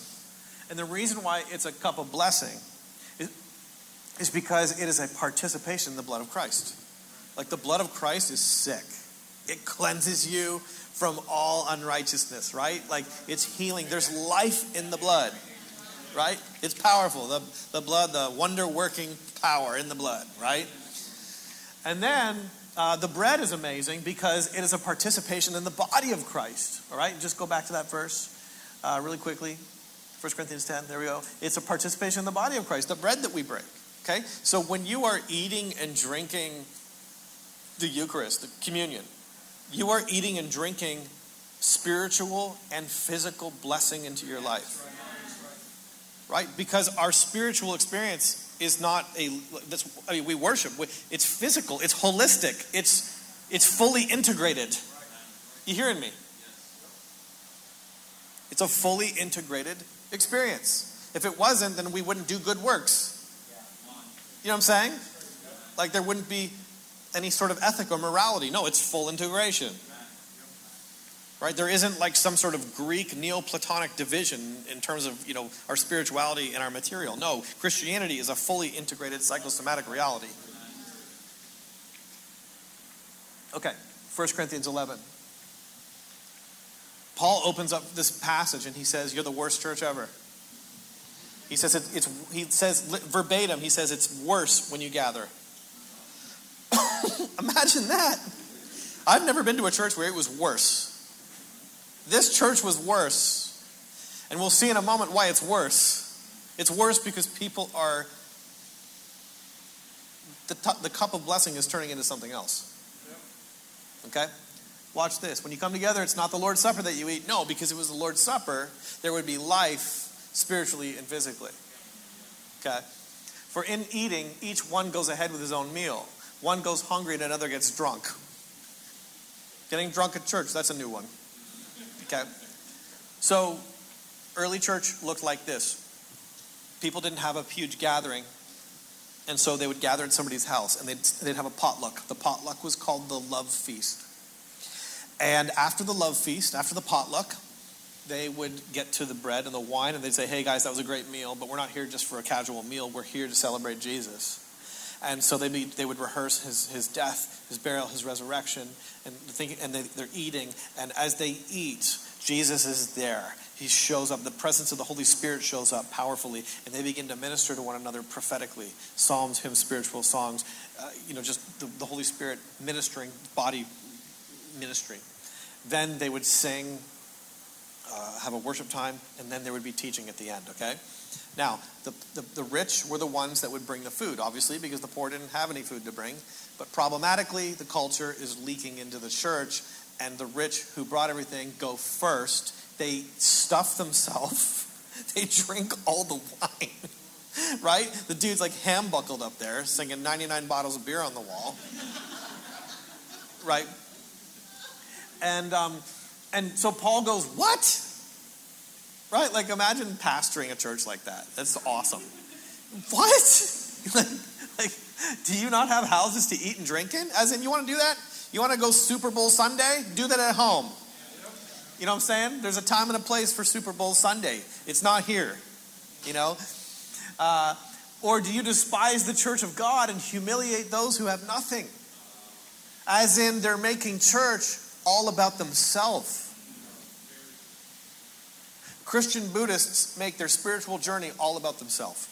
And the reason why it's a cup of blessing is because it is a participation in the blood of Christ. Like the blood of Christ is sick. It cleanses you from all unrighteousness, right? Like it's healing. There's life in the blood, right? It's powerful. The blood, the wonder-working power in the blood, right? And then the bread is amazing because it is a participation in the body of Christ, all right? Just go back to that verse really quickly. 1 Corinthians 10, there we go. It's a participation in the body of Christ, the bread that we break, okay? So when you are eating and drinking the Eucharist, the communion, you are eating and drinking spiritual and physical blessing into your life, right? Because our spiritual experience is we worship. It's physical. It's holistic. It's fully integrated. You hearing me? It's a fully integrated experience. If it wasn't, then we wouldn't do good works. You know what I'm saying? Like there wouldn't be any sort of ethic or morality. No, it's full integration. Right? There isn't like some sort of Greek Neoplatonic division in terms of, you know, our spirituality and our material. No, Christianity is a fully integrated psychosomatic reality. Okay, 1 Corinthians 11. Paul opens up this passage and he says, "You're the worst church ever." He says he says it's worse when you gather. Imagine that. I've never been to a church where it was worse. This church was worse. And we'll see in a moment why it's worse. It's worse because people are... The cup of blessing is turning into something else. Okay? Watch this. When you come together, it's not the Lord's Supper that you eat. No, because it was the Lord's Supper, there would be life spiritually and physically. Okay? For in eating, each one goes ahead with his own meal. One goes hungry and another gets drunk. Getting drunk at church, that's a new one. Okay. So, early church looked like this. People didn't have a huge gathering, and so they would gather at somebody's house, and they'd have a potluck. The potluck was called the love feast. And after the love feast, after the potluck, they would get to the bread and the wine, and they'd say, "Hey guys, that was a great meal, but we're not here just for a casual meal. We're here to celebrate Jesus." And so they would rehearse his death, his burial, his resurrection, and they're eating. And as they eat, Jesus is there. He shows up. The presence of the Holy Spirit shows up powerfully, and they begin to minister to one another prophetically. Psalms, hymns, spiritual songs, just the Holy Spirit ministering, body ministry. Then they would sing, have a worship time, and then there would be teaching at the end, okay? Now, the rich were the ones that would bring the food, obviously, because the poor didn't have any food to bring. But problematically, the culture is leaking into the church, and the rich who brought everything go first. They stuff themselves. They drink all the wine, right? The dude's like ham-buckled up there, singing 99 bottles of beer on the wall, right? And so Paul goes, "What? Right? Like, imagine pastoring a church like that. That's awesome. What? like, do you not have houses to eat and drink in? As in, you want to do that? You want to go Super Bowl Sunday? Do that at home. You know what I'm saying? There's a time and a place for Super Bowl Sunday. It's not here, you know? Or do you despise the church of God and humiliate those who have nothing? As in, they're making church all about themselves. Christian Buddhists make their spiritual journey all about themselves.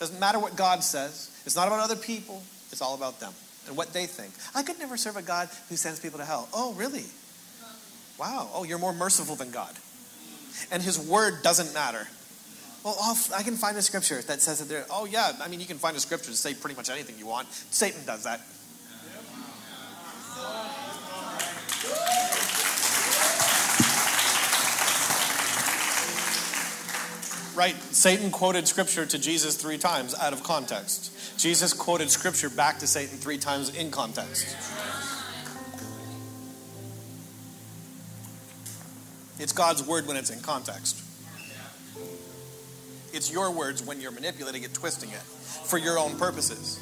Doesn't matter what God says. It's not about other people. It's all about them and what they think. I could never serve a God who sends people to hell. Oh, really? Wow. Oh, you're more merciful than God. And his word doesn't matter. Well, I can find a scripture that says that there. Oh, yeah. I mean, you can find a scripture to say pretty much anything you want. Satan does that. Right, Satan quoted scripture to Jesus 3 times out of context. Jesus quoted scripture back to Satan 3 times in context. It's God's word when it's in context. It's your words when you're manipulating it, twisting it for your own purposes,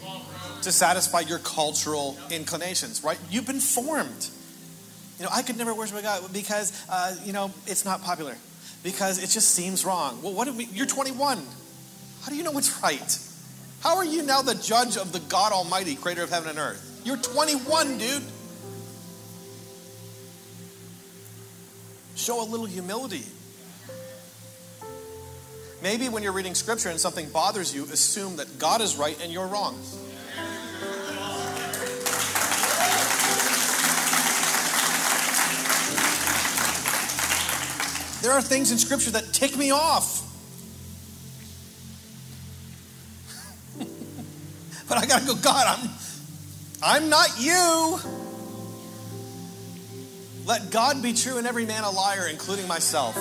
to satisfy your cultural inclinations, right? You've been formed. You know, I could never worship a God because, you know, it's not popular. Because it just seems wrong. Well, what do we? You're 21. How do you know what's right? How are you now the judge of the God Almighty, creator of heaven and earth? You're 21, dude. Show a little humility. Maybe when you're reading scripture and something bothers you, assume that God is right and you're wrong. There are things in scripture that tick me off. But I gotta go, God, I'm not you. Let God be true and every man a liar, including myself.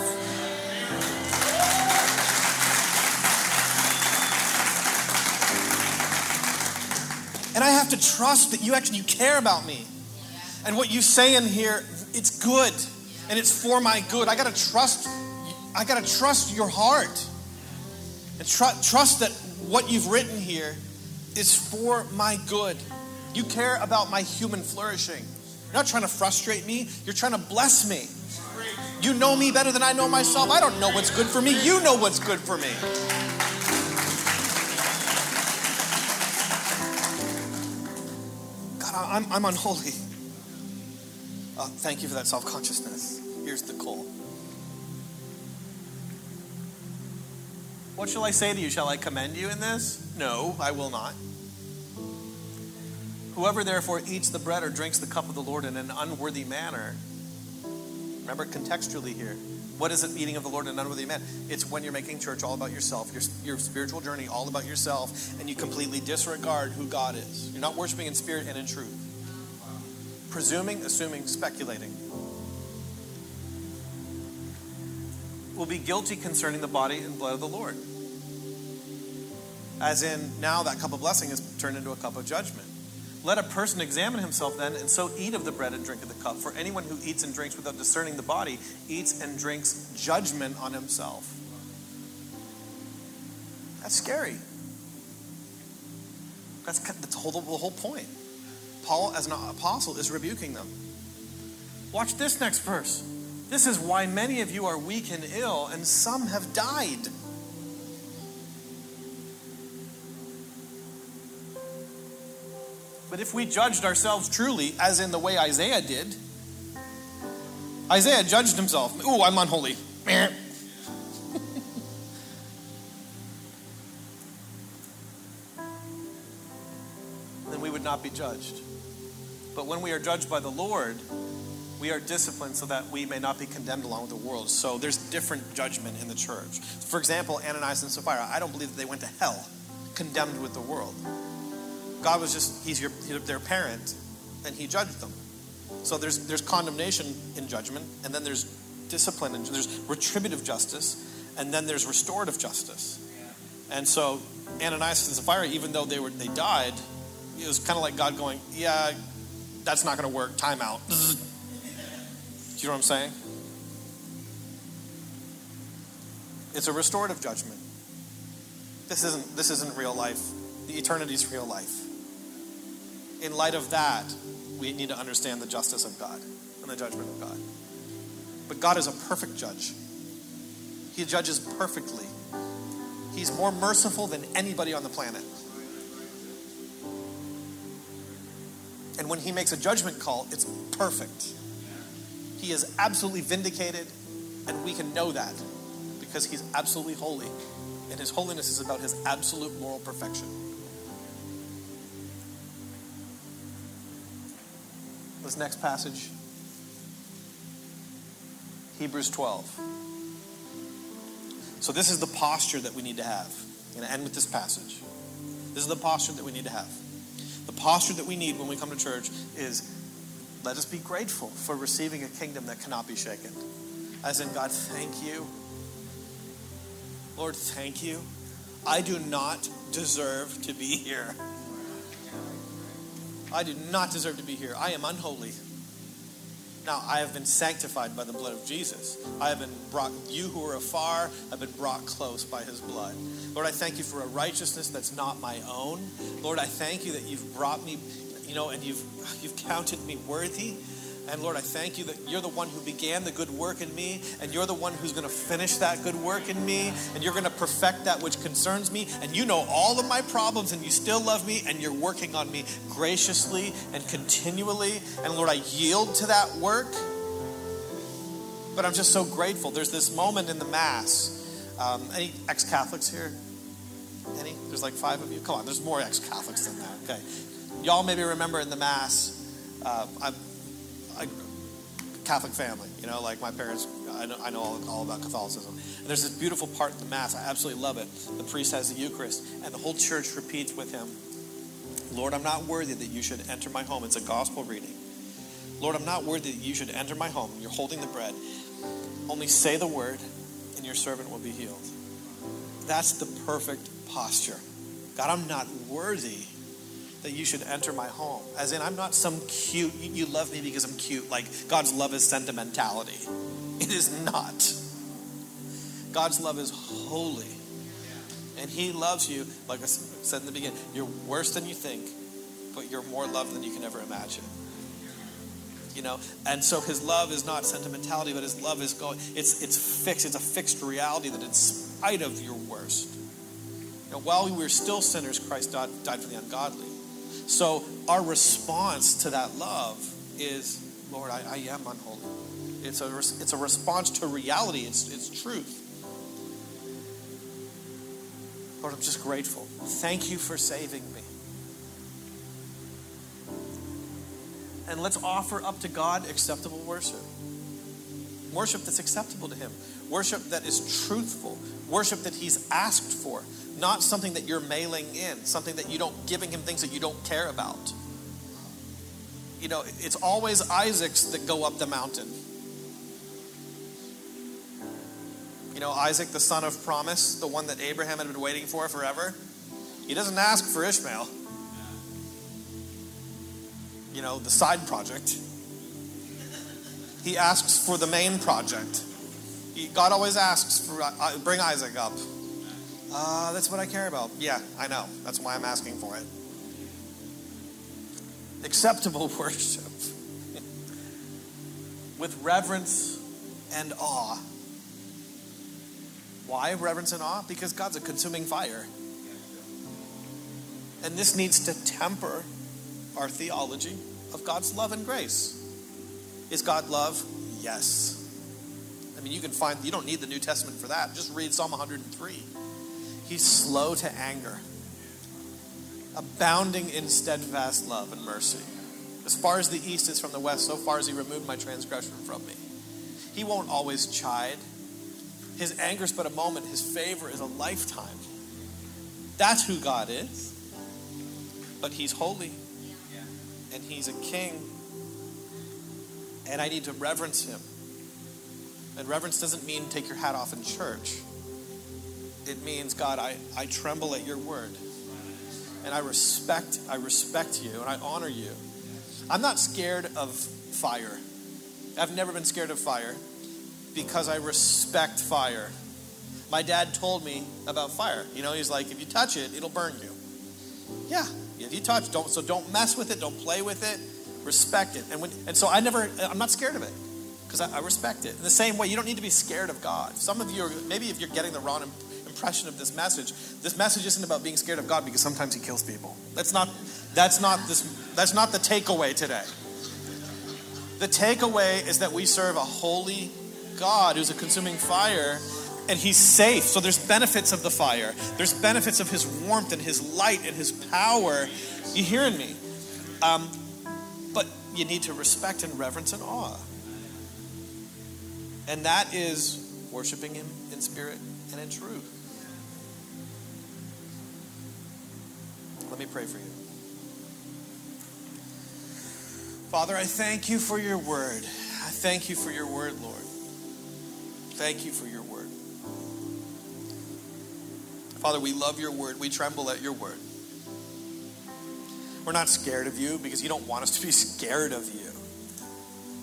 And I have to trust that you care about me. And what you say in here, it's good. And it's for my good. I gotta trust your heart. And trust that what you've written here is for my good. You care about my human flourishing. You're not trying to frustrate me. You're trying to bless me. You know me better than I know myself. I don't know what's good for me. You know what's good for me. God, I'm unholy. Oh, thank you for that self-consciousness. Here's the call. What shall I say to you? Shall I commend you in this? No, I will not. Whoever therefore eats the bread or drinks the cup of the Lord in an unworthy manner. Remember contextually here. What is it eating of the Lord in an unworthy manner? It's when you're making church all about yourself. Your spiritual journey all about yourself. And you completely disregard who God is. You're not worshiping in spirit and in truth. Presuming, assuming, speculating. Will be guilty concerning the body and blood of the Lord. As in, now that cup of blessing is turned into a cup of judgment. Let a person examine himself then, and so eat of the bread and drink of the cup. For anyone who eats and drinks without discerning the body, eats and drinks judgment on himself. That's scary. That's the whole point. Paul, as an apostle, is rebuking them. Watch this next verse. This is why many of you are weak and ill, and some have died. But if we judged ourselves truly, as in the way Isaiah did, Isaiah judged himself. Ooh, I'm unholy. Then we would not be judged. But when we are judged by the Lord, we are disciplined so that we may not be condemned along with the world. So there's different judgment in the church. For example, Ananias and Sapphira, I don't believe that they went to hell, condemned with the world. God was just, their parent, and he judged them. So there's condemnation in judgment, and then there's discipline, and there's retributive justice, and then there's restorative justice. And so Ananias and Sapphira, even though they died, it was kind of like God going, yeah, that's not going to work. Time out. Do you know what I'm saying? It's a restorative judgment. This isn't real life. The eternity's real life. In light of that, we need to understand the justice of God and the judgment of God. But God is a perfect judge. He judges perfectly. He's more merciful than anybody on the planet. And when he makes a judgment call, it's perfect. He is absolutely vindicated, and we can know that because he's absolutely holy. And his holiness is about his absolute moral perfection. This next passage, Hebrews 12. So this is the posture that we need to have. I'm going to end with this passage. This is the posture that we need to have. The posture that we need when we come to church is, let us be grateful for receiving a kingdom that cannot be shaken. As in, God, thank you. Lord, thank you. I do not deserve to be here. I do not deserve to be here. I am unholy. Now, I have been sanctified by the blood of Jesus. I have been brought, you who are afar, have been brought close by his blood. Lord, I thank you for a righteousness that's not my own. Lord, I thank you that you've brought me, and you've counted me worthy. And Lord, I thank you that you're the one who began the good work in me, and you're the one who's going to finish that good work in me, and you're going to perfect that which concerns me, and you know all of my problems, and you still love me, and you're working on me graciously and continually. And Lord, I yield to that work, but I'm just so grateful. There's this moment in the Mass. Any ex-Catholics here? Any? There's like 5 of you? Come on, there's more ex-Catholics than that. Okay. Y'all maybe remember in the Mass, I'm Catholic family, like my parents, I know all about Catholicism. And there's this beautiful part in the Mass, I absolutely love it. The priest has the Eucharist, and the whole church repeats with him, Lord, I'm not worthy that you should enter my home. It's a gospel reading. Lord, I'm not worthy that you should enter my home. You're holding the bread. Only say the word, and your servant will be healed. That's the perfect posture. God, I'm not worthy that you should enter my home. As in, I'm not some cute, you love me because I'm cute. Like, God's love is sentimentality. It is not. God's love is holy. And he loves you, like I said in the beginning, you're worse than you think, but you're more loved than you can ever imagine. And so his love is not sentimentality, but his love is it's fixed. It's a fixed reality that in spite of your worst, while we were still sinners, Christ died for the ungodly. So our response to that love is, Lord, I am unholy. It's a response to reality. It's truth. Lord, I'm just grateful. Thank you for saving me. And let's offer up to God acceptable worship. Worship that's acceptable to him. Worship that is truthful. Worship that he's asked for. Not something that you're mailing in, something that you don't, giving him things that you don't care about. It's always Isaacs that go up the mountain. Isaac, the son of promise, the one that Abraham had been waiting for forever, he doesn't ask for Ishmael. The side project. He asks for the main project. God always asks for, bring Isaac up. That's what I care about. Yeah, I know. That's why I'm asking for it. Acceptable worship. With reverence and awe. Why reverence and awe? Because God's a consuming fire. And this needs to temper our theology of God's love and grace. Is God love? Yes. You don't need the New Testament for that. Just read Psalm 103. He's slow to anger, abounding in steadfast love and mercy. As far as the east is from the west, so far as he removed my transgression from me. He won't always chide. His anger is but a moment. His favor is a lifetime. That's who God is. But he's holy. And he's a king. And I need to reverence him. And reverence doesn't mean take your hat off in church. It means, God, I tremble at your word. And I respect you, and I honor you. I'm not scared of fire. I've never been scared of fire because I respect fire. my dad told me about fire. You know, he's like, if you touch it, it'll burn you. Yeah, if you touch, don't mess with it, don't play with it, respect it. And so I'm not scared of it because I respect it. In the same way, you don't need to be scared of God. Some of you are, maybe if you're getting the wrong impression of this message isn't about being scared of God because sometimes he kills people. That's not the takeaway today. The takeaway is that we serve a holy God who's a consuming fire, and he's safe. So there's benefits of the fire. There's benefits of his warmth and his light and his power. You hearing me? But you need to respect and reverence and awe. And that is worshiping him in spirit and in truth. Let me pray for you. Father, I thank you for your word. I thank you for your word, Lord. Thank you for your word. Father, we love your word. We tremble at your word. We're not scared of you because you don't want us to be scared of you.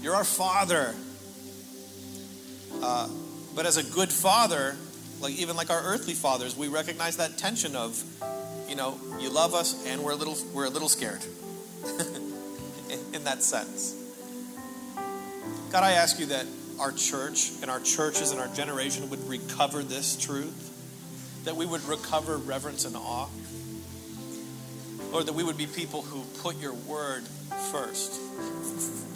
You're our Father. But as a good father, even our earthly fathers, we recognize that tension of, you love us and we're a little scared. In that sense. God, I ask you that our church and our churches and our generation would recover this truth, that we would recover reverence and awe. Lord, that we would be people who put your word first.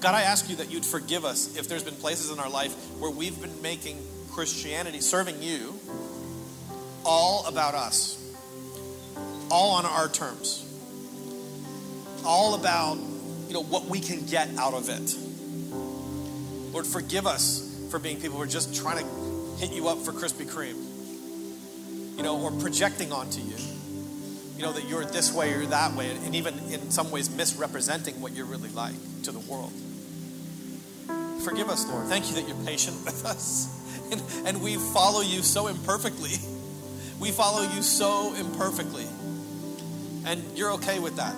God, I ask you that you'd forgive us if there's been places in our life where we've been making Christianity, serving you, all about us, all on our terms, all about what we can get out of it. Lord, forgive us for being people who are just trying to hit you up for Krispy Kreme, or projecting onto you, that you're this way or that way, and even in some ways misrepresenting what you're really like to the world. Forgive us, Lord. Thank you that you're patient with us. And we follow you so imperfectly. We follow you so imperfectly. And you're okay with that.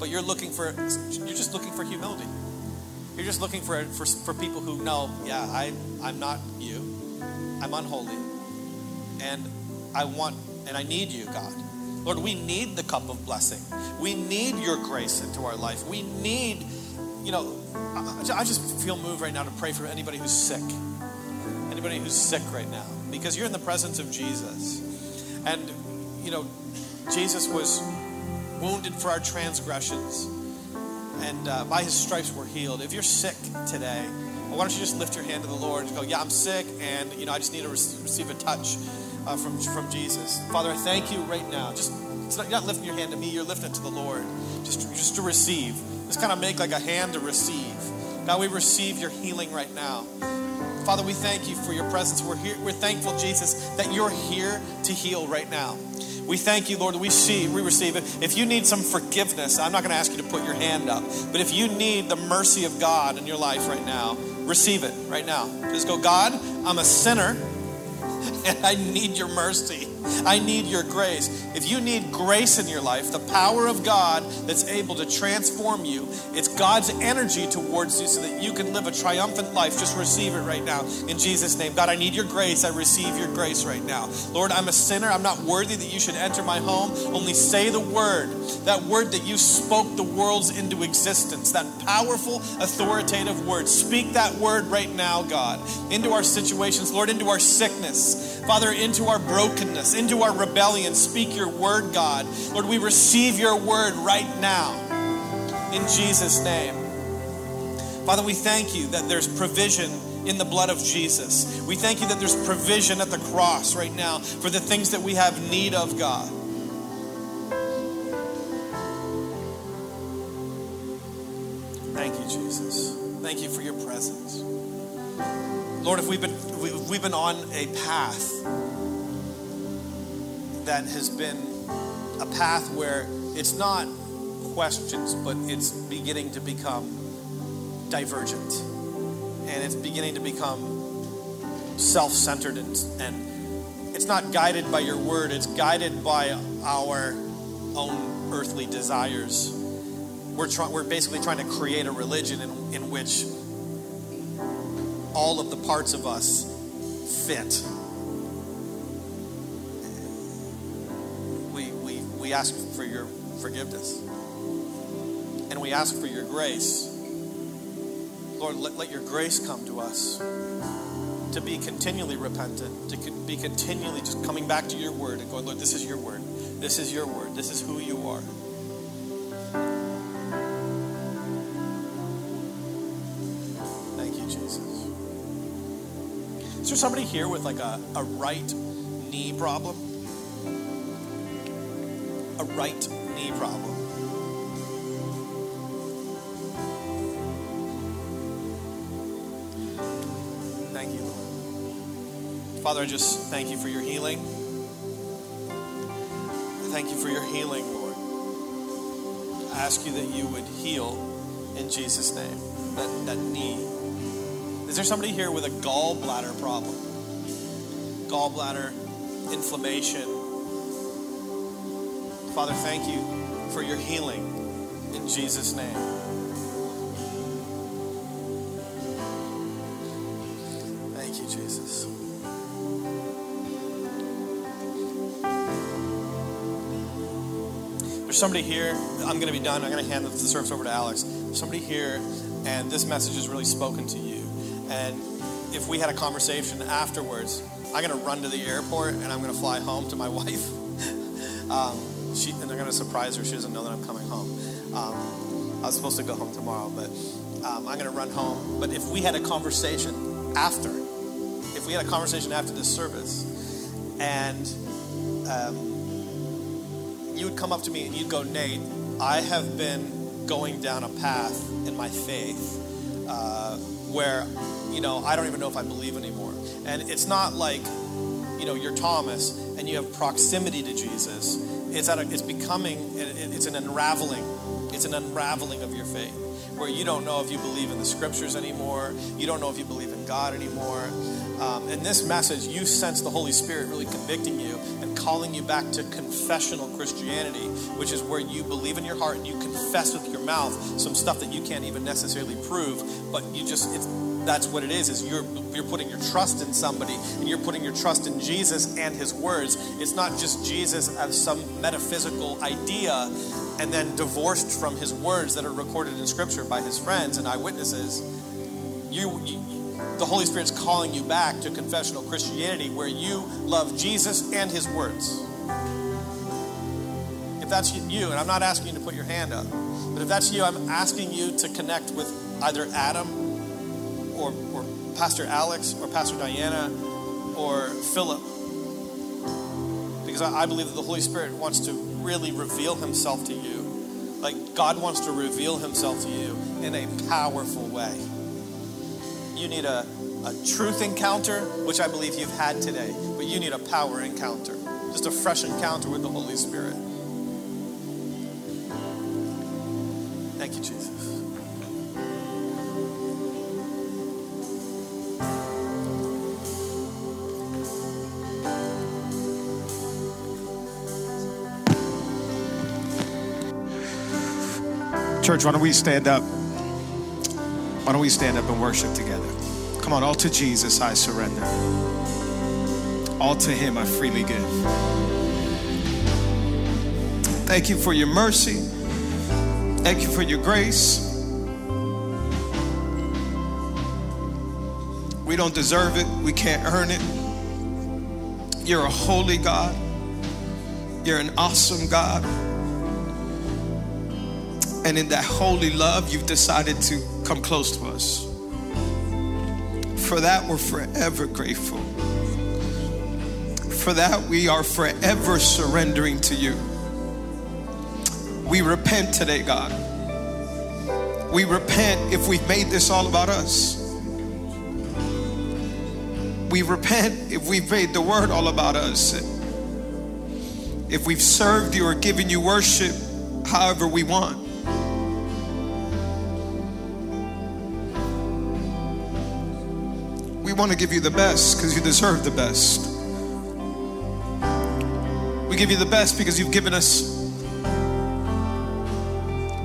But you're just looking for humility. You're just looking for people who know, I'm not you. I'm unholy. And I need you, God. Lord, we need the cup of blessing. We need your grace into our life. We need, I just feel moved right now to pray for anybody who's sick. Anybody who's sick right now. Because you're in the presence of Jesus. And, Jesus was wounded for our transgressions, and by his stripes we're healed. If you're sick today, why don't you just lift your hand to the Lord and go, I'm sick, and I just need to receive a touch from Jesus. Father, I thank you right now. You're not lifting your hand to me, you're lifting it to the Lord, just to receive. Just kind of make like a hand to receive. God, we receive your healing right now. Father, we thank you for your presence. We're here. We're thankful, Jesus, that you're here to heal right now. We thank you, Lord. We receive it. If you need some forgiveness, I'm not going to ask you to put your hand up. But if you need the mercy of God in your life right now, receive it right now. Just go, God, I'm a sinner, and I need your mercy. I need your grace. If you need grace in your life, the power of God that's able to transform you, it's God's energy towards you so that you can live a triumphant life. Just receive it right now in Jesus' name. God, I need your grace. I receive your grace right now. Lord, I'm a sinner. I'm not worthy that you should enter my home. Only say the word, that word that you spoke the worlds into existence, that powerful, authoritative word. Speak that word right now, God, into our situations, Lord, into our sickness, Father, into our brokenness, into our rebellion. Speak your word, God. Lord, we receive your word right now in Jesus' name. Father, we thank you that there's provision in the blood of Jesus. We thank you that there's provision at the cross right now for the things that we have need of, God. Thank you, Jesus. Thank you for your presence. Lord, if we've been on a path that has been a path where it's not questions, but it's beginning to become divergent. And it's beginning to become self-centered. And it's not guided by your word. It's guided by our own earthly desires. We're basically trying to create a religion in which all of the parts of us fit. we ask for your forgiveness. And we ask for your grace. Lord, let your grace come to us to be continually repentant, to be continually just coming back to your word and going, Lord, this is your word. This is your word. This is who you are. Thank you, Jesus. Is there somebody here with like a right knee problem? A right knee problem. Thank you, Lord. Father, I just thank you for your healing. Thank you for your healing, Lord. I ask you that you would heal in Jesus' name, that knee. Is there somebody here with a gallbladder problem? Gallbladder inflammation. Father, thank you for your healing in Jesus' name. Thank you, Jesus. There's somebody here, I'm going to be done, I'm going to hand the service over to Alex. There's somebody here, and this message has really spoken to you. And if we had a conversation afterwards, I'm going to run to the airport, and I'm going to fly home to my wife. And I'm going to surprise her. She doesn't know that I'm coming home. I was supposed to go home tomorrow, but I'm going to run home. But if we had a conversation after, this service, and you would come up to me and you'd go, Nate, I have been going down a path in my faith where, you know, I don't even know if I believe anymore. And it's not like, you know, you're Thomas and you have proximity to Jesus. It's an unraveling of your faith where you don't know if you believe in the scriptures anymore. You don't know if you believe in God anymore. In this message, you sense the Holy Spirit really convicting you and calling you back to confessional Christianity, which is where you believe in your heart and you confess with your mouth some stuff that you can't even necessarily prove, but you just, that's what it is you're putting your trust in somebody, and you're putting your trust in Jesus and his words. It's not just Jesus as some metaphysical idea and then divorced from his words that are recorded in scripture by his friends and eyewitnesses. The Holy Spirit's calling you back to confessional Christianity where you love Jesus and his words. If that's you, and I'm not asking you to put your hand up, but if that's you, I'm asking you to connect with either Adam or Pastor Alex, or Pastor Diana, or Philip. Because I believe that the Holy Spirit wants to really reveal himself to you. Like, God wants to reveal himself to you in a powerful way. You need a truth encounter, which I believe you've had today. But you need a power encounter. Just a fresh encounter with the Holy Spirit. Thank you, Jesus. Church, why don't we stand up? Why don't we stand up and worship together? Come on, all to Jesus I surrender. All to him I freely give. Thank you for your mercy. Thank you for your grace. We don't deserve it. We can't earn it. You're a holy God. You're an awesome God. And in that holy love, you've decided to come close to us. For that, we're forever grateful. For that, we are forever surrendering to you. We repent today, God. We repent if we've made this all about us. We repent if we've made the word all about us. If we've served you or given you worship however we want. We want to give you the best because you deserve the best. We give you the best because you've given us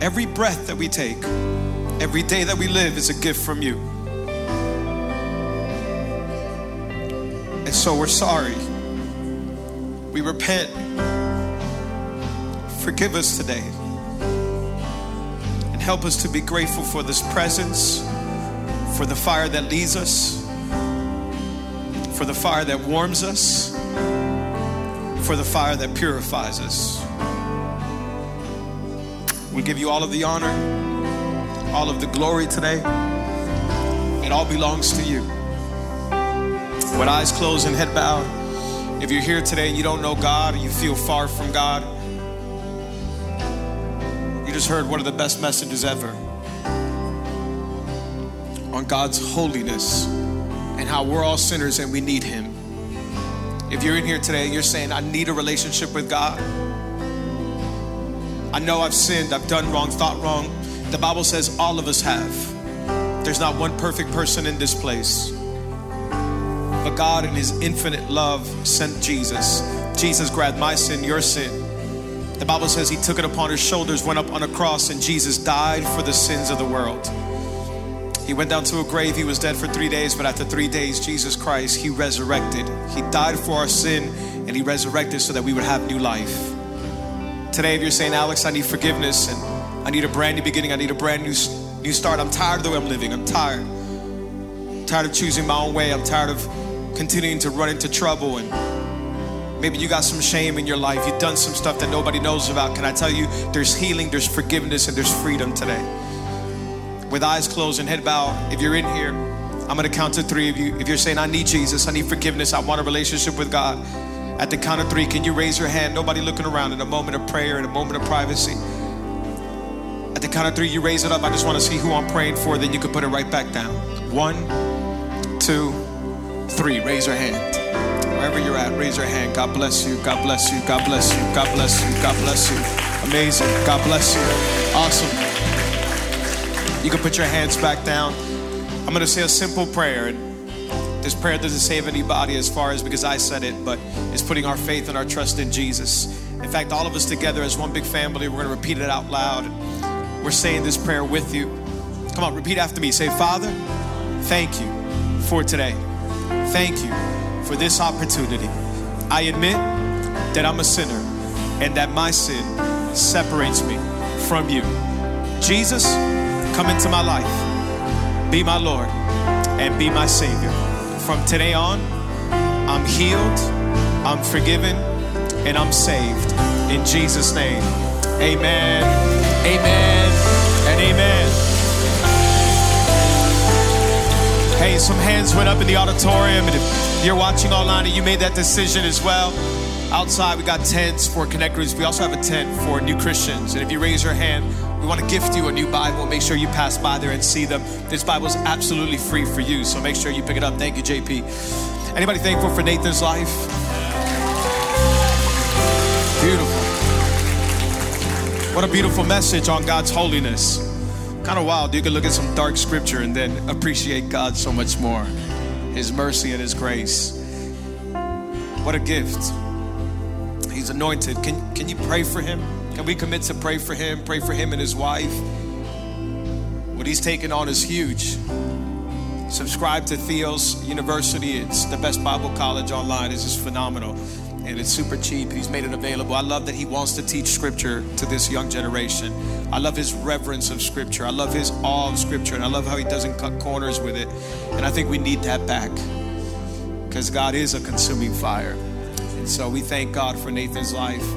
every breath that we take, every day that we live is a gift from you. And so we're sorry. We repent. Forgive us today and help us to be grateful for this presence, for the fire that leads us, for the fire that warms us, for the fire that purifies us. We give you all of the honor, all of the glory today. It all belongs to you. With eyes closed and head bowed, if you're here today and you don't know God, or you feel far from God, you just heard one of the best messages ever on God's holiness and how we're all sinners and we need him. If you're in here today and you're saying, I need a relationship with God. I know I've sinned, I've done wrong, thought wrong. The Bible says all of us have. There's not one perfect person in this place. But God in his infinite love sent Jesus. Jesus grabbed my sin, your sin. The Bible says he took it upon his shoulders, went up on a cross, and Jesus died for the sins of the world. He went down to a grave. He was dead for 3 days, but after 3 days, Jesus Christ, he resurrected. He died for our sin, and he resurrected so that we would have new life. Today, if you're saying, Alex, I need forgiveness, and I need a brand new beginning. I need a brand new start. I'm tired of the way I'm living. I'm tired. I'm tired of choosing my own way. I'm tired of continuing to run into trouble. And maybe you got some shame in your life. You've done some stuff that nobody knows about. Can I tell you, there's healing, there's forgiveness, and there's freedom today. With eyes closed and head bowed, if you're in here, I'm going to count to three of you. If you're saying, I need Jesus, I need forgiveness, I want a relationship with God. At the count of three, can you raise your hand? Nobody looking around, in a moment of prayer, in a moment of privacy. At the count of three, you raise it up. I just want to see who I'm praying for. Then you can put it right back down. 1, 2, 3. Raise your hand. Wherever you're at, raise your hand. God bless you. God bless you. God bless you. God bless you. God bless you. Amazing. God bless you. Awesome. You can put your hands back down. I'm going to say a simple prayer. This prayer doesn't save anybody as far as because I said it, but it's putting our faith and our trust in Jesus. In fact, all of us together as one big family, we're going to repeat it out loud. We're saying this prayer with you. Come on, repeat after me. Say, Father, thank you for today. Thank you for this opportunity. I admit that I'm a sinner and that my sin separates me from you. Jesus, come into my life, be my Lord, and be my Savior. From today on, I'm healed, I'm forgiven, and I'm saved. In Jesus' name, amen, amen, and amen. Hey, some hands went up in the auditorium, and if you're watching online and you made that decision as well, outside we got tents for Connect Groups. We also have a tent for new Christians, and if you raise your hand, we want to gift you a new Bible. Make sure you pass by there and see them. This Bible is absolutely free for you, so make sure you pick it up. Thank you, JP. Anybody thankful for Nathan's life? Beautiful. What a beautiful message on God's holiness. Kind of wild. You can look at some dark scripture and then appreciate God so much more. His mercy and his grace. What a gift. He's anointed. Can you pray for him? Can we commit to pray for him and his wife? What he's taken on is huge. Subscribe to Theos University. It's the best Bible college online. It's just phenomenal. And it's super cheap. He's made it available. I love that he wants to teach scripture to this young generation. I love his reverence of scripture. I love his awe of scripture. And I love how he doesn't cut corners with it. And I think we need that back because God is a consuming fire. And so we thank God for Nathan's life.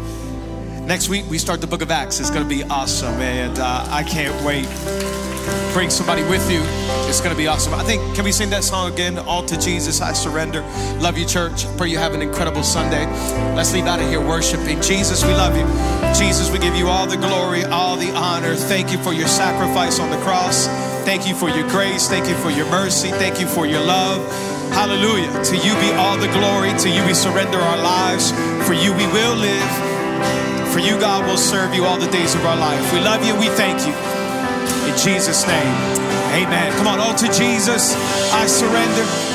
Next week, we start the book of Acts. It's going to be awesome, and I can't wait. Bring somebody with you. It's going to be awesome. I think, can we sing that song again? All to Jesus, I surrender. Love you, church. Pray you have an incredible Sunday. Let's leave out of here worshiping. Jesus, we love you. Jesus, we give you all the glory, all the honor. Thank you for your sacrifice on the cross. Thank you for your grace. Thank you for your mercy. Thank you for your love. Hallelujah. To you be all the glory. To you we surrender our lives. For you we will live. For you, God, will serve you all the days of our life. We love you. We thank you. In Jesus' name, amen. Come on, all to Jesus, I surrender.